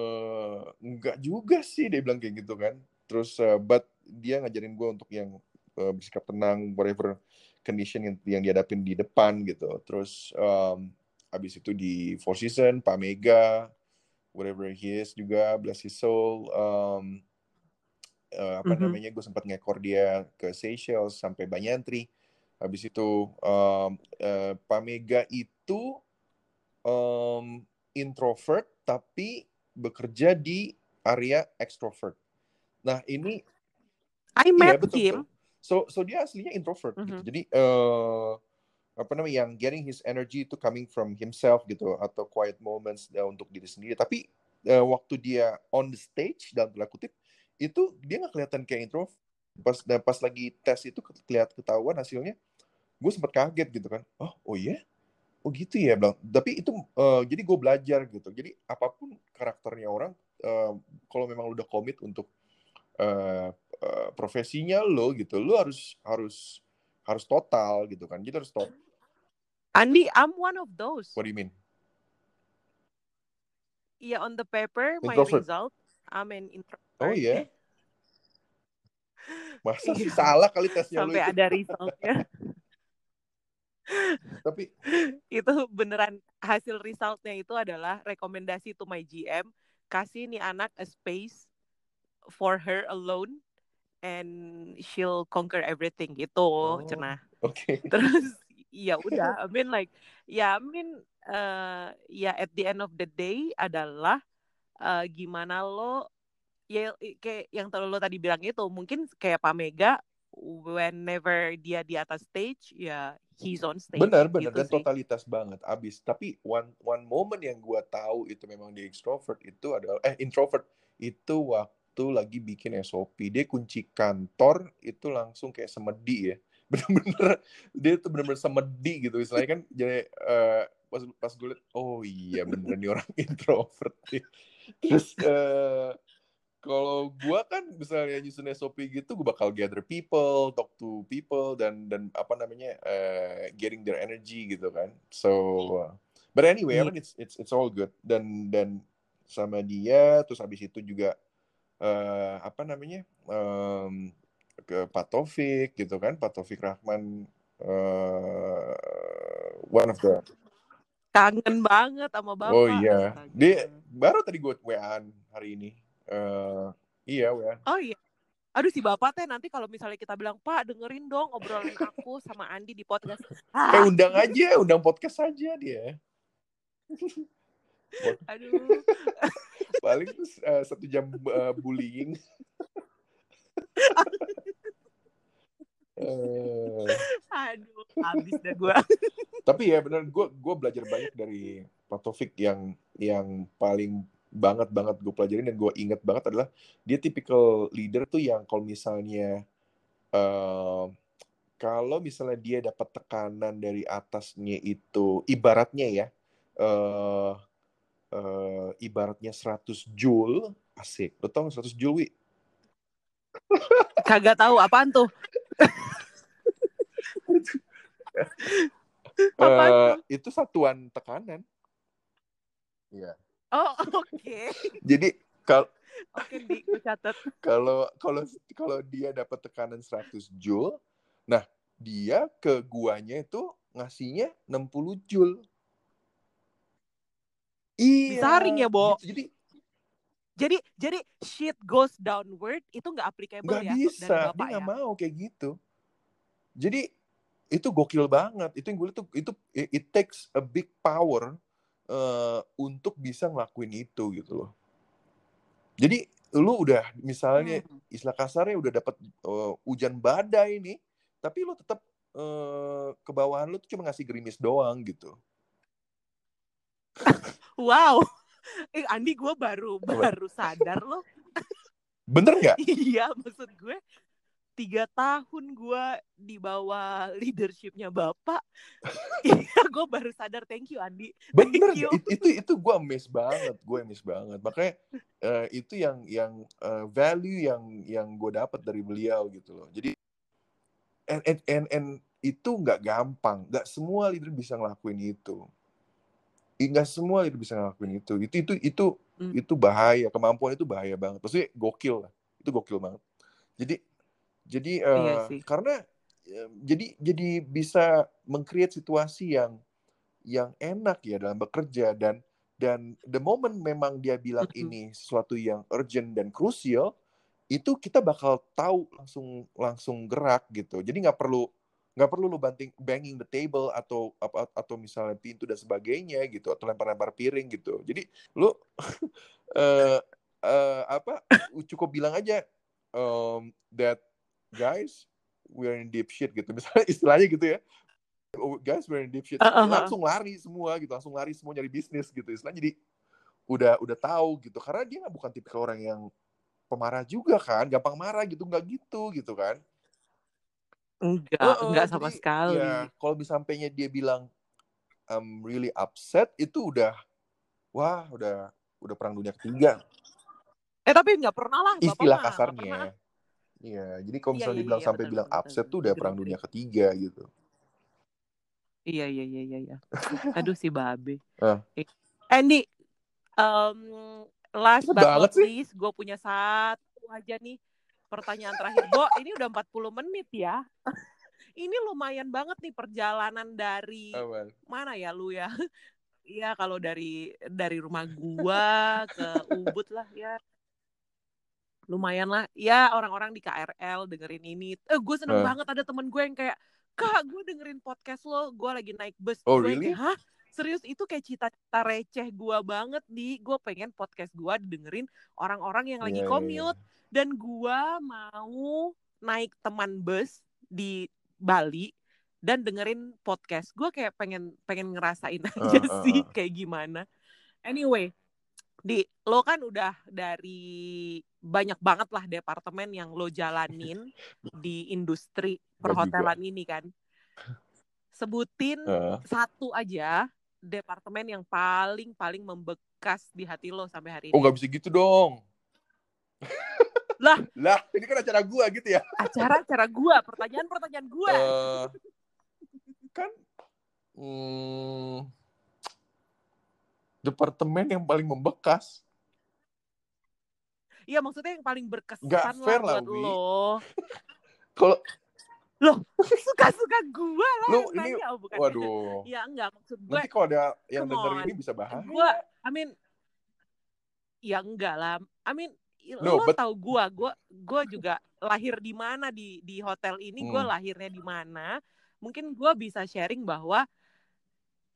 enggak juga sih, dia bilang kayak gitu kan. Terus uh, but dia ngajarin gue untuk yang uh, bersikap tenang whatever condition yang, yang dihadapin di depan gitu. Terus um, abis itu di Four Seasons, Pak Mega whatever he is juga, bless his soul. Um, uh, apa mm-hmm. namanya, gue sempat ngekor dia ke Seychelles sampai Banyantri. Habis itu um, uh, Pak Mega itu um, introvert tapi bekerja di area extrovert. Nah ini I met yeah, him. So so dia aslinya introvert. Mm-hmm. Gitu. Jadi uh, apa namanya, yang getting his energy itu coming from himself gitu, atau quiet moments uh, untuk diri sendiri. Tapi uh, waktu dia on the stage dalam tanda kutip itu dia nggak kelihatan kayak introvert. Pas dan pas lagi tes itu kelihatan ketahuan hasilnya, gue sempat kaget gitu kan. Oh oh ya, yeah? Oh gitu ya bilang. Tapi itu uh, jadi gue belajar gitu. Jadi apapun karakternya orang, uh, kalau memang lu udah komit untuk uh, uh, profesinya lo gitu, lu harus harus harus total gitu kan. Jadi harus total. Andi, I'm one of those. What do you mean? Yeah, on the paper, my introvert. Result, I'm an introvert. Oh yeah. Masa sih salah kali tesnya sampai lu itu. Ada resultnya. Tapi itu beneran hasil resultnya itu adalah rekomendasi to my G M, kasih nih anak a space for her alone and she'll conquer everything gitu. Oh, cenah. Oke. Okay. Terus ya udah, I mean like ya yeah, I mean uh, ya yeah, at the end of the day adalah uh, gimana lo. Ya kayak yang lo tadi bilang itu, mungkin kayak Pak Mega whenever dia di atas stage ya he's on stage. Benar benar gitu, dan sih. Totalitas banget abis. Tapi one one moment yang gue tahu itu memang dia extrovert itu adalah eh introvert itu waktu lagi bikin S O P. Dia kunci kantor itu langsung kayak semedi ya. Benar-benar dia tuh benar-benar semedi gitu istilahnya kan. Jadi uh, pas pas gue liat, oh iya benar nih orang introvert sih. Terus uh, kalau gue kan misalnya nyusun S O P gitu, gue bakal gather people, talk to people, dan dan apa namanya uh, getting their energy gitu kan. So, uh, but anyway, I mean it's it's it's all good. Dan dan sama dia, terus abis itu juga uh, apa namanya um, ke Pak Taufik gitu kan, Pak Taufik Rahman, uh, one of the kangen banget sama bapak. Oh iya, yeah. Dia baru tadi gue W A-an hari ini. Uh, iya, weh. Oh iya. Aduh si bapak teh nanti kalau misalnya kita bilang, Pak dengerin dong obrolan aku sama Andi di podcast. Ah. Eh undang aja, undang podcast aja dia. Aduh. Paling terus uh, satu jam uh, bullying. uh. Aduh, habis dah gue. Tapi ya benar, gue gue belajar banyak dari Pak Taufik. Yang yang paling banget banget gue pelajarin dan gue inget banget adalah dia tipikal leader tuh yang kalau misalnya uh, kalau misalnya dia dapat tekanan dari atasnya itu ibaratnya ya uh, uh, ibaratnya seratus joule asik, lo tau seratus joule? Kagak tahu apaan tuh. Apaan tuh? Uh, itu satuan tekanan ya yeah. Oh, oke. Okay. Jadi kalau oke, Dik, gue catat. Kalau kalau kalau dia dapat tekanan seratus joule, nah, dia ke guanya itu ngasihnya enam puluh joule. Iya. Disaring ya, Bo. Gitu, jadi Jadi jadi shit goes downward itu enggak applicable gak ya bisa. Dari Bapak dia ya. Enggak mau kayak gitu. Jadi itu gokil banget. Itu yang gue lihat tuh itu it takes a big power. Uh, untuk bisa ngelakuin itu gitu loh. Jadi lu udah misalnya hmm. istilah kasarnya udah dapat uh, hujan badai nih, tapi lu tetap uh, kebawahan lu tuh cuma ngasih gerimis doang gitu. Wow, eh, Andi gue baru baru sadar lo. Bener nggak? Iya maksud gue tiga tahun gue di bawah leadershipnya bapak, iya gue baru sadar, thank you Andi. Thank bener you. It, itu itu gue miss banget, gue miss banget. Makanya uh, itu yang yang uh, value yang yang gue dapat dari beliau gitu loh. Jadi and and and, and itu nggak gampang, nggak semua leader bisa ngelakuin itu. Nggak semua leader bisa ngelakuin itu. Itu itu itu mm. itu bahaya, kemampuan itu bahaya banget. Maksudnya gokil lah, itu gokil banget. Jadi Jadi uh, iya karena uh, jadi jadi bisa meng-create situasi yang yang enak ya dalam bekerja, dan dan the moment memang dia bilang mm-hmm. ini sesuatu yang urgent dan krusial, itu kita bakal tahu langsung langsung gerak gitu. Jadi nggak perlu nggak perlu lu banting banging the table atau atau misalnya pintu dan sebagainya gitu, atau lempar-lempar piring gitu. Jadi lu uh, uh, apa cukup bilang aja um, that guys we're in deep shit gitu, misalnya istilahnya gitu ya, guys we're in deep shit, uh-huh. langsung lari semua gitu, langsung lari semua nyari bisnis gitu istilahnya. Jadi udah udah tahu gitu, karena dia nggak bukan tipikal orang yang pemarah juga kan, gampang marah gitu, nggak gitu gitu kan. Enggak, oh, enggak sama jadi, sekali. Ya, kalau misalnya dia bilang I'm really upset, itu udah wah, udah udah perang dunia ketiga. Eh tapi enggak pernah lah istilah Bapak kasarnya. Iya, jadi kalau misalnya iya, dibilang iya, sampai betul, bilang betul, upset betul, tuh udah betul, perang betul. Dunia ketiga gitu. Iya, iya, iya, iya, iya. Aduh si babe. Uh. Andy, um, last but not least, gue punya satu aja nih. Pertanyaan terakhir, Bo, ini udah empat puluh menit ya. Ini lumayan banget nih perjalanan dari oh, well. mana ya lu ya? Iya, kalau dari dari rumah gua ke Ubud lah ya. Lumayan lah. Ya, orang-orang di K R L dengerin ini. Eh, gue seneng uh. banget ada temen gue yang kayak, "Kak, gue dengerin podcast lo, gue lagi naik bus." Oh, gue really? Kayak, hah? Serius, itu kayak cita-cita receh gue banget nih. Gue pengen podcast gue dengerin orang-orang yang lagi yeah, commute. Yeah. Dan gue mau naik teman bus di Bali dan dengerin podcast. Gue kayak pengen pengen ngerasain aja uh, uh, sih uh. kayak gimana. Anyway, di, lo kan udah dari banyak banget lah departemen yang lo jalanin di industri perhotelan ini kan. Sebutin uh. satu aja. Departemen yang paling-paling membekas di hati lo sampai hari ini. Oh gak bisa gitu dong. Lah, lah, ini kan acara gue gitu ya. Acara-acara gue, pertanyaan-pertanyaan gue. Uh, kan hmm, departemen yang paling membekas. Iya maksudnya yang paling berkesan. Gak fair lah, Wi. Kalau loh, suka-suka gue lah lo, yang ini, nanya. Oh, bukan. Waduh. Ya enggak, maksud gue. Nanti kalau ada yang dengerin ini bisa bahas. Gue, I mean, ya enggak lah. I mean, no, lo but... tahu gue, gue, gue juga lahir di mana di di hotel ini. Hmm. Gue lahirnya di mana. Mungkin gue bisa sharing bahwa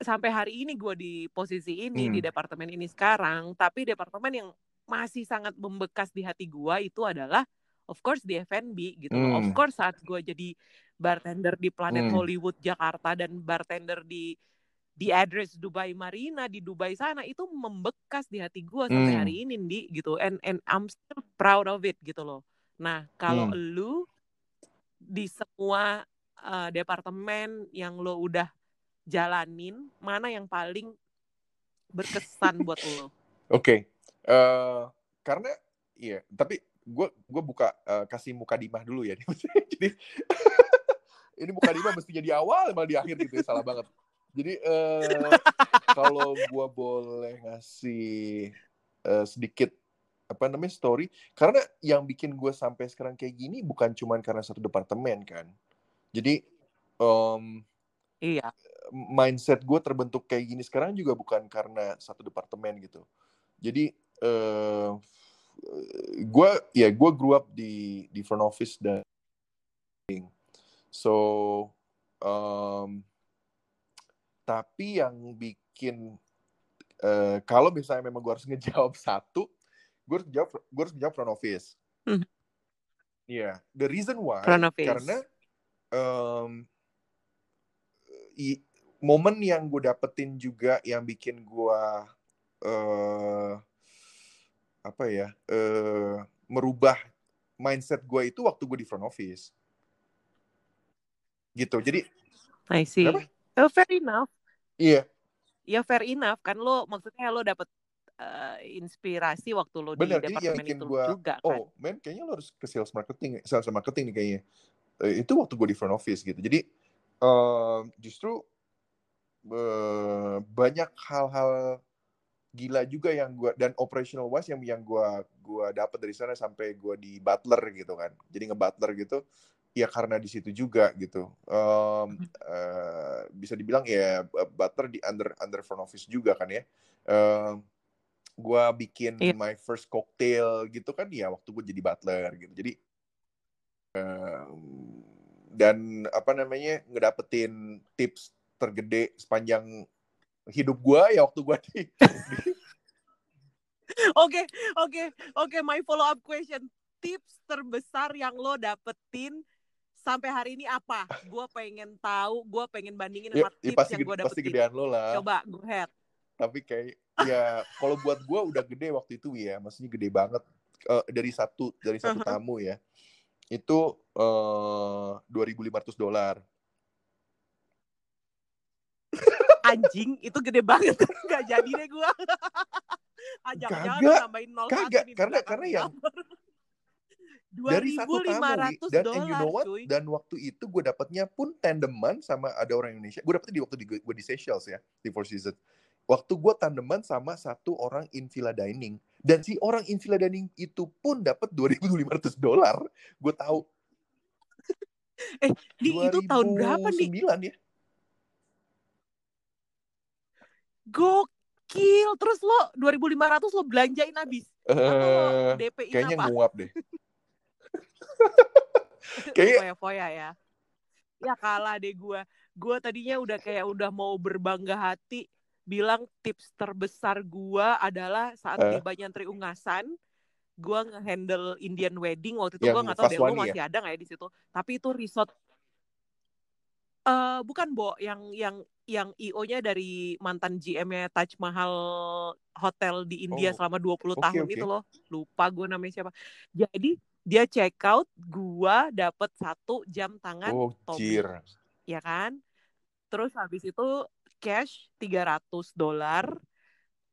sampai hari ini gue di posisi ini, hmm. di departemen ini sekarang. Tapi departemen yang masih sangat membekas di hati gue itu adalah of course di F and B gitu. Mm. Of course saat gue jadi bartender di Planet mm. Hollywood Jakarta dan bartender di di address Dubai Marina di Dubai sana, itu membekas di hati gue sampai mm. hari ini Ndi, gitu. And and I'm still proud of it gitu loh. Nah kalau mm. lu di semua uh, departemen yang lo udah jalanin, mana yang paling berkesan buat lo? Oke, okay. uh, karena iya, yeah, tapi gue gue buka uh, kasih mukadimah dulu ya. Jadi ini mukadimah mestinya di awal malah di akhir gitu ya, salah banget. Jadi uh, kalau gue boleh ngasih uh, sedikit apa namanya story, karena yang bikin gue sampai sekarang kayak gini bukan cuman karena satu departemen kan. Jadi um, iya, mindset gue terbentuk kayak gini sekarang juga bukan karena satu departemen gitu. Jadi uh, gue ya gue grew up di di front office dan so um, tapi yang bikin uh, kalau misalnya memang gue harus ngejawab satu, gue harus jawab gue harus jawab front office. Hmm. Yeah, the reason why karena um, i, momen yang gue dapetin juga yang bikin gue uh, apa ya uh, merubah mindset gue itu waktu gue di front office gitu. Jadi I see. Oh, fair enough. Iya. Yeah. Ya fair enough kan, lo maksudnya lo dapet uh, inspirasi waktu lo bener, di departemen itu gua, juga kan. Oh man, kayaknya lo harus ke sales marketing, sales marketing nih kayaknya. Uh, itu waktu gue di front office gitu. Jadi uh, justru uh, banyak hal-hal gila juga yang gue, dan operational wise yang yang gue gue dapat dari sana sampai gue di butler gitu kan, jadi nge-butler gitu ya karena di situ juga gitu. um, uh, bisa dibilang ya butler di under under front office juga kan ya. um, gue bikin yeah. my first cocktail gitu kan ya waktu gue jadi butler gitu. Jadi um, dan apa namanya ngedapetin tips tergede sepanjang hidup gue ya waktu gue di Oke, oke, oke. My follow up question, tips terbesar yang lo dapetin sampai hari ini apa? Gue pengen tahu, gue pengen bandingin sama ya, tips ya pasti, yang gue dapetin. Pasti gedean lo lah. Coba, go ahead. Tapi kayak, ya kalau buat gue udah gede waktu itu ya, maksudnya gede banget uh, dari satu dari satu uh-huh. tamu ya, itu uh, dua ribu lima ratus dolar. Anjing, itu gede banget. Gak jadi deh gue. Ajak-ajak nambahin nol kagak, karena karena yang dari satu tamu dan and you know what cuy. Dan waktu itu gue dapatnya pun tandeman sama ada orang Indonesia. Gue dapetnya di waktu di gue di Seychelles ya, di Four Seasons. Waktu gue tandeman sama satu orang in Villa Dining dan si orang in Villa Dining itu pun dapat dua ribu lima ratus dolar. Gue tahu. Eh, di itu tahun berapa nih? dua ribu sembilan ya. Gok Gokil, terus lo dua ribu lima ratus lo belanjain habis? Atau uh, D P-in kayaknya apa? Kayaknya nguap deh. Kayaknya foya-foya ya. Ya kalah deh gue. Gue tadinya udah kayak udah mau berbangga hati. Bilang tips terbesar gue adalah saat uh. tiba nyantri Ungasan. Gue ngehandle Indian Wedding. Waktu itu gue gak tau deh lo masih ya? Ada gak ya di situ. Tapi itu resort. Uh, bukan Bo, yang yang yang I O-nya dari mantan G M-nya Taj Mahal Hotel di India oh, selama dua puluh okay, tahun okay. itu loh. Lupa gue namanya siapa. Jadi dia check out, gue dapet satu jam tangan oh, Tommy. Ya kan? Terus habis itu cash tiga ratus dolar.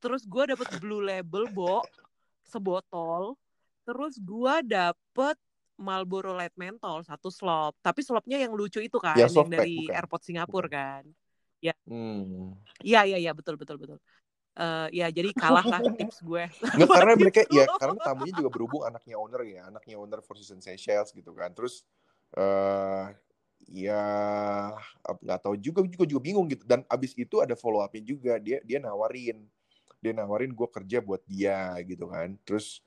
Terus gue dapet Blue Label Bo, sebotol. Terus gue dapet Marlboro Light Menthol satu slop, tapi slopnya yang lucu itu kan, ya, yang dari bukan. Airport Singapura kan, ya, hmm. ya, ya, ya, betul, betul, betul, uh, ya, jadi kalah lah tips gue. Nggak, karena mereka, ya, karena tamunya juga berhubung anaknya owner ya, anaknya owner Four Seasons Seychelles gitu kan, terus, uh, ya, nggak tahu juga, juga, juga bingung gitu, dan abis itu ada follow upnya juga, dia, dia nawarin, dia nawarin gue kerja buat dia gitu kan, terus,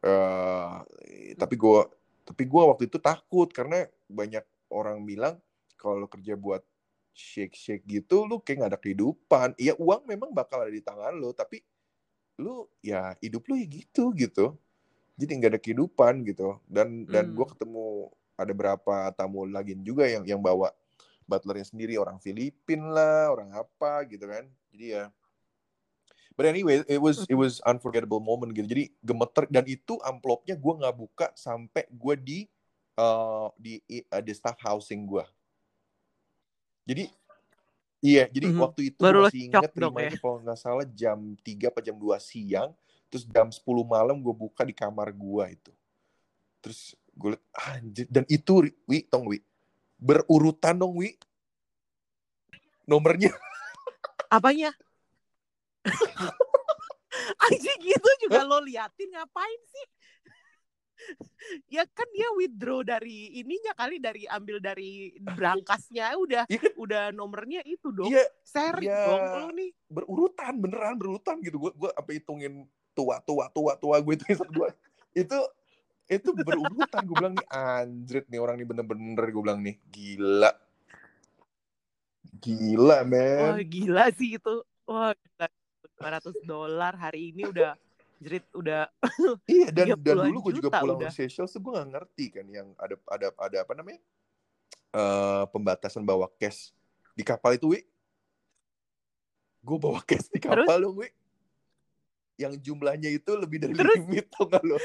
uh, hmm. tapi gue Tapi gue waktu itu takut karena banyak orang bilang kalau kerja buat shake-shake gitu lu kayak gak ada kehidupan. Iya uang memang bakal ada di tangan lu tapi lu ya hidup lu ya gitu gitu. Jadi gak ada kehidupan gitu. Dan hmm. dan gue ketemu ada berapa tamu lagi juga yang yang bawa butlernya sendiri, orang Filipin lah, orang apa gitu kan. Jadi ya. But anyway, it was it was unforgettable moment gitu. Jadi gemeter dan itu amplopnya gue nggak buka sampai gue di uh, di uh, di staff housing gue. Jadi iya, jadi mm-hmm. waktu itu baru masih inget namanya ya. Kalau nggak salah jam tiga atau jam dua siang, terus jam sepuluh malam gue buka di kamar gue itu. Terus gue liat anjir dan itu wi tong wi berurutan dong wi nomornya. Apanya? Anjing gitu juga lo liatin ngapain sih? Ya kan dia withdraw dari ininya kali dari ambil dari berangkasnya udah ya kan? Udah nomornya itu dong. Ya, seri ya, dong lo nih. Berurutan beneran berurutan gitu. Gue gue apa hitungin tua tua tua tua gue itu dua. Itu itu berurutan gue bilang nih anjrit nih orang nih bener-bener gue bilang nih gila. Gila men. Oh, gila sih itu. Wah, lima ratus dolar hari ini udah jerit udah. Iya dan dan dulu gue juga pulang ke Seychelles tuh gue nggak ngerti kan yang ada ada ada apa namanya uh, pembatasan bawa cash di kapal itu wi. Gue bawa cash di kapal dong wi. Yang jumlahnya itu lebih dari terus? Limit tau nggak lo?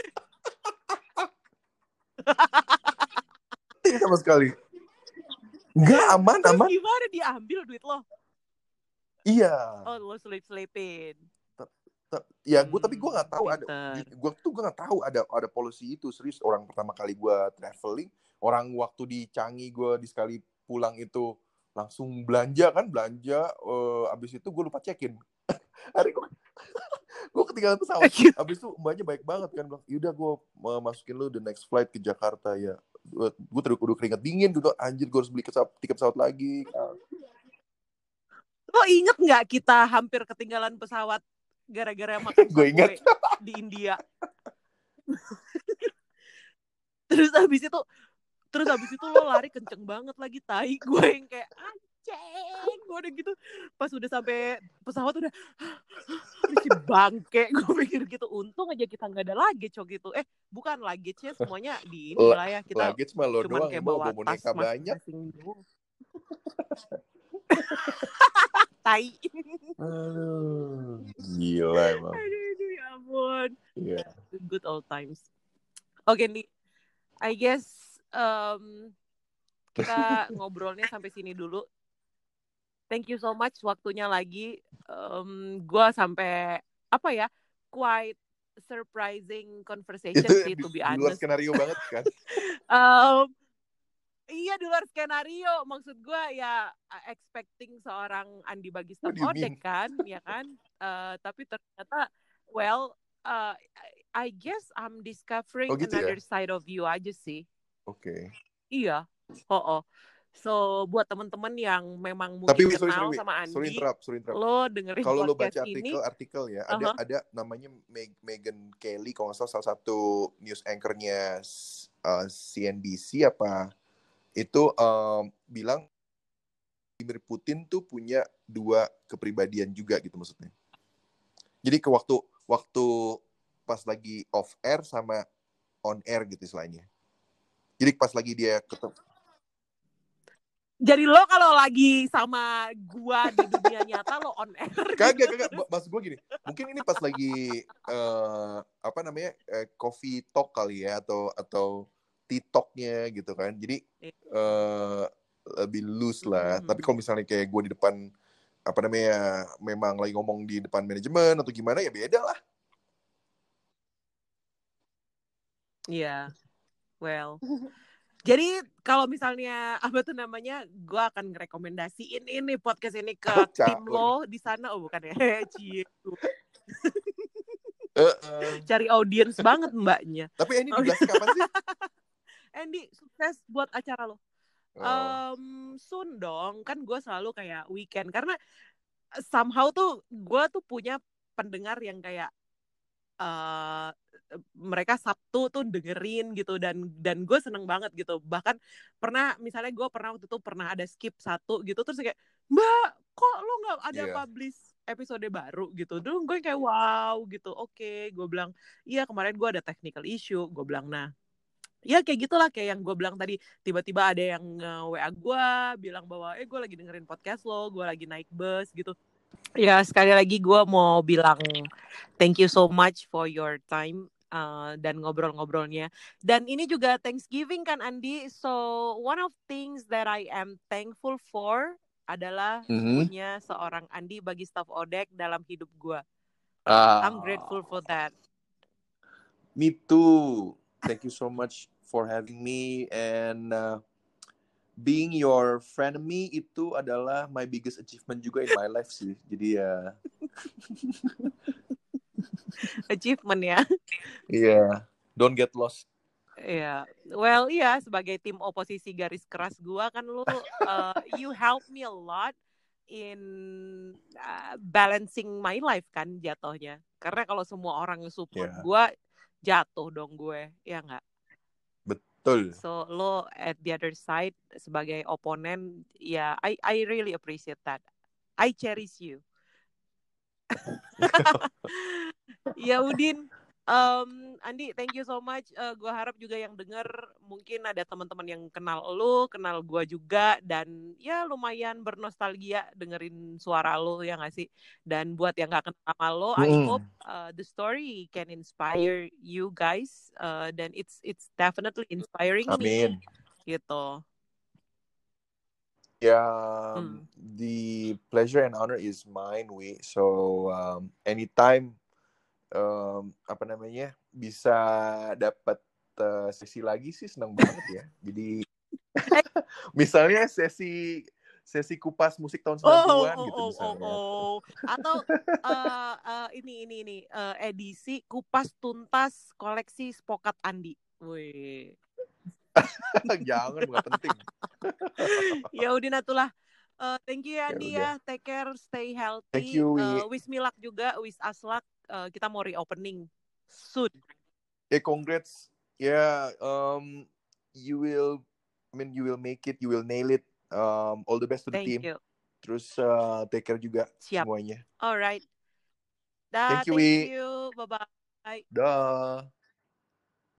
Tidak sama sekali. Nggak aman terus aman. Gimana diambil duit lo? Iya. Oh, lo selip-selipin. Ya, gue hmm, tapi gue nggak tahu pinter. Ada. Gue tuh gue nggak tahu ada ada polisi itu serius. Orang pertama kali gue traveling, orang waktu di Changi gue di sekali pulang itu langsung belanja kan belanja. Uh, abis itu gue lupa check-in. Hari gue gue ketinggalan pesawat. Abis itu mbaknya baik banget kan bilang, yaudah gue uh, masukin lo the next flight ke Jakarta ya. Uh, gue terus udah keringet dingin gitu. Anjir gue harus beli tiket pesawat lagi. Kan. Lo inget nggak kita hampir ketinggalan pesawat gara-gara makan gue ingat di India. Terus habis itu terus habis itu lo lari kenceng banget lagi, tai. Gue yang kayak anjing, gue udah gitu pas udah sampai pesawat udah si bangke, gue pikir gitu. Untung aja kita nggak ada luggage cok gitu. Eh bukan luggage-nya semuanya di inilah ya, kita cuma kayak bawa tas banyak. Tai. Aduh, gila emang. Aduh, ya ampun. Yeah. Good old times. Oke okay, nih, I guess um, kita ngobrolnya sampai sini dulu. Thank you so much waktunya lagi. Um, gue sampai apa ya? Quite surprising conversation sih, to be honest. Luar skenario banget kan? um, Iya, di luar skenario. Maksud gue ya expecting seorang Andi Bagiston Odek kan, ya kan. Uh, tapi ternyata, well, uh, I guess I'm discovering oh, gitu another ya? Side of you aja sih. Oke. Okay. Iya. Oh, oh. So buat teman-teman yang memang mungkin tapi, sorry, kenal sorry, sama Andi, sorry interrupt, sorry interrupt. Lo dengerin kalau lo baca artikel-artikel ya, uh-huh. ada ada namanya Meg- Meghan Kelly, kalau nggak salah salah satu news anchor-nya uh, C N B C apa? Itu um, bilang Vladimir Putin tuh punya dua kepribadian juga gitu maksudnya. Jadi ke waktu waktu pas lagi off air sama on air gitu istilahnya. Jadi pas lagi dia ketemu. Jadi lo kalau lagi sama gua di dunia nyata lo on air. Kagak gitu. kagak maksud gua gini. Mungkin ini pas lagi uh, apa namanya uh, coffee talk kali ya atau atau TikToknya gitu kan, jadi uh, lebih loose lah. Mm-hmm. Tapi kalau misalnya kayak gue di depan apa namanya, memang lagi ngomong di depan manajemen atau gimana ya beda lah. Iya, yeah. Well, jadi kalau misalnya apa tuh namanya, gue akan ngerekomendasiin ini podcast ini ke oh, tim lo di sana, oh bukan ya, cie. Uh-uh. Cari audiens banget mbaknya. Tapi ini di Blasika kapan sih? Andy, sukses buat acara lo. Oh. Um, soon dong, kan gue selalu kayak weekend. Karena somehow tuh gue tuh punya pendengar yang kayak uh, mereka Sabtu tuh dengerin gitu. Dan dan gue seneng banget gitu. Bahkan pernah, misalnya gue pernah waktu itu pernah ada skip satu gitu. Terus kayak, mbak kok lo gak ada yeah. publish episode baru gitu. Dulu gue kayak wow gitu. Oke, okay. Gue bilang, iya kemarin gue ada technical issue. Gue bilang, nah ya kayak gitulah kayak yang gue bilang tadi, tiba-tiba ada yang W A gue bilang bahwa eh gue lagi dengerin podcast lo, gue lagi naik bus gitu. Ya sekali lagi gue mau bilang thank you so much for your time uh, dan ngobrol-ngobrolnya. Dan ini juga Thanksgiving kan Andi, so one of things that I am thankful for adalah mm-hmm. punya seorang Andi bagi staff Odek dalam hidup gue. Uh, I'm grateful for that. Me too. Thank you so much for having me, and uh, being your frenemy itu adalah my biggest achievement juga in my life sih. Jadi ya uh... achievement ya. Iya, yeah. Don't get lost. Iya, yeah. Well iya yeah, sebagai tim oposisi garis keras gua kan lu uh, you help me a lot in uh, balancing my life kan jatuhnya. Karena kalau semua orang support yeah. gua jatuh dong gue, ya nggak? Betul. So lo at the other side sebagai oponen, ya yeah, I I really appreciate that. I cherish you. Ya Udin, um, Andi, thank you so much. Uh, gue harap juga yang denger mungkin ada teman-teman yang kenal lo, kenal gue juga, dan ya lumayan bernostalgia dengerin suara lo ya nggak sih? Dan buat yang nggak kenal sama lo, mm. I hope Uh, the story can inspire you guys, uh, then it's it's definitely inspiring Amin. Me. Gitu. Yeah, hmm. The pleasure and honor is mine, we. So um, anytime, um, apa namanya, bisa dapat uh, sesi lagi sih senang banget ya. Jadi misalnya sesi. Sesi kupas musik tahun sembilan puluhan oh, oh, gitu misalnya. Oh, oh, oh. Atau uh, uh, ini ini ini uh, edisi kupas tuntas koleksi Spokat Andi. Wih. Jangan, nggak penting. Ya Udin itulah. Uh, thank you Andi ya, ya. Take care, stay healthy. Thank you. Uh, wish me luck juga, wish us luck. Uh, kita mau reopening soon. Yeah, congrats. Yeah, um, you will. I mean, you will make it. You will nail it. Um, all the best to thank the team. You. Terus uh, take care juga siap semuanya. Alright. Da, thank you. Thank you. Bye bye. Dah.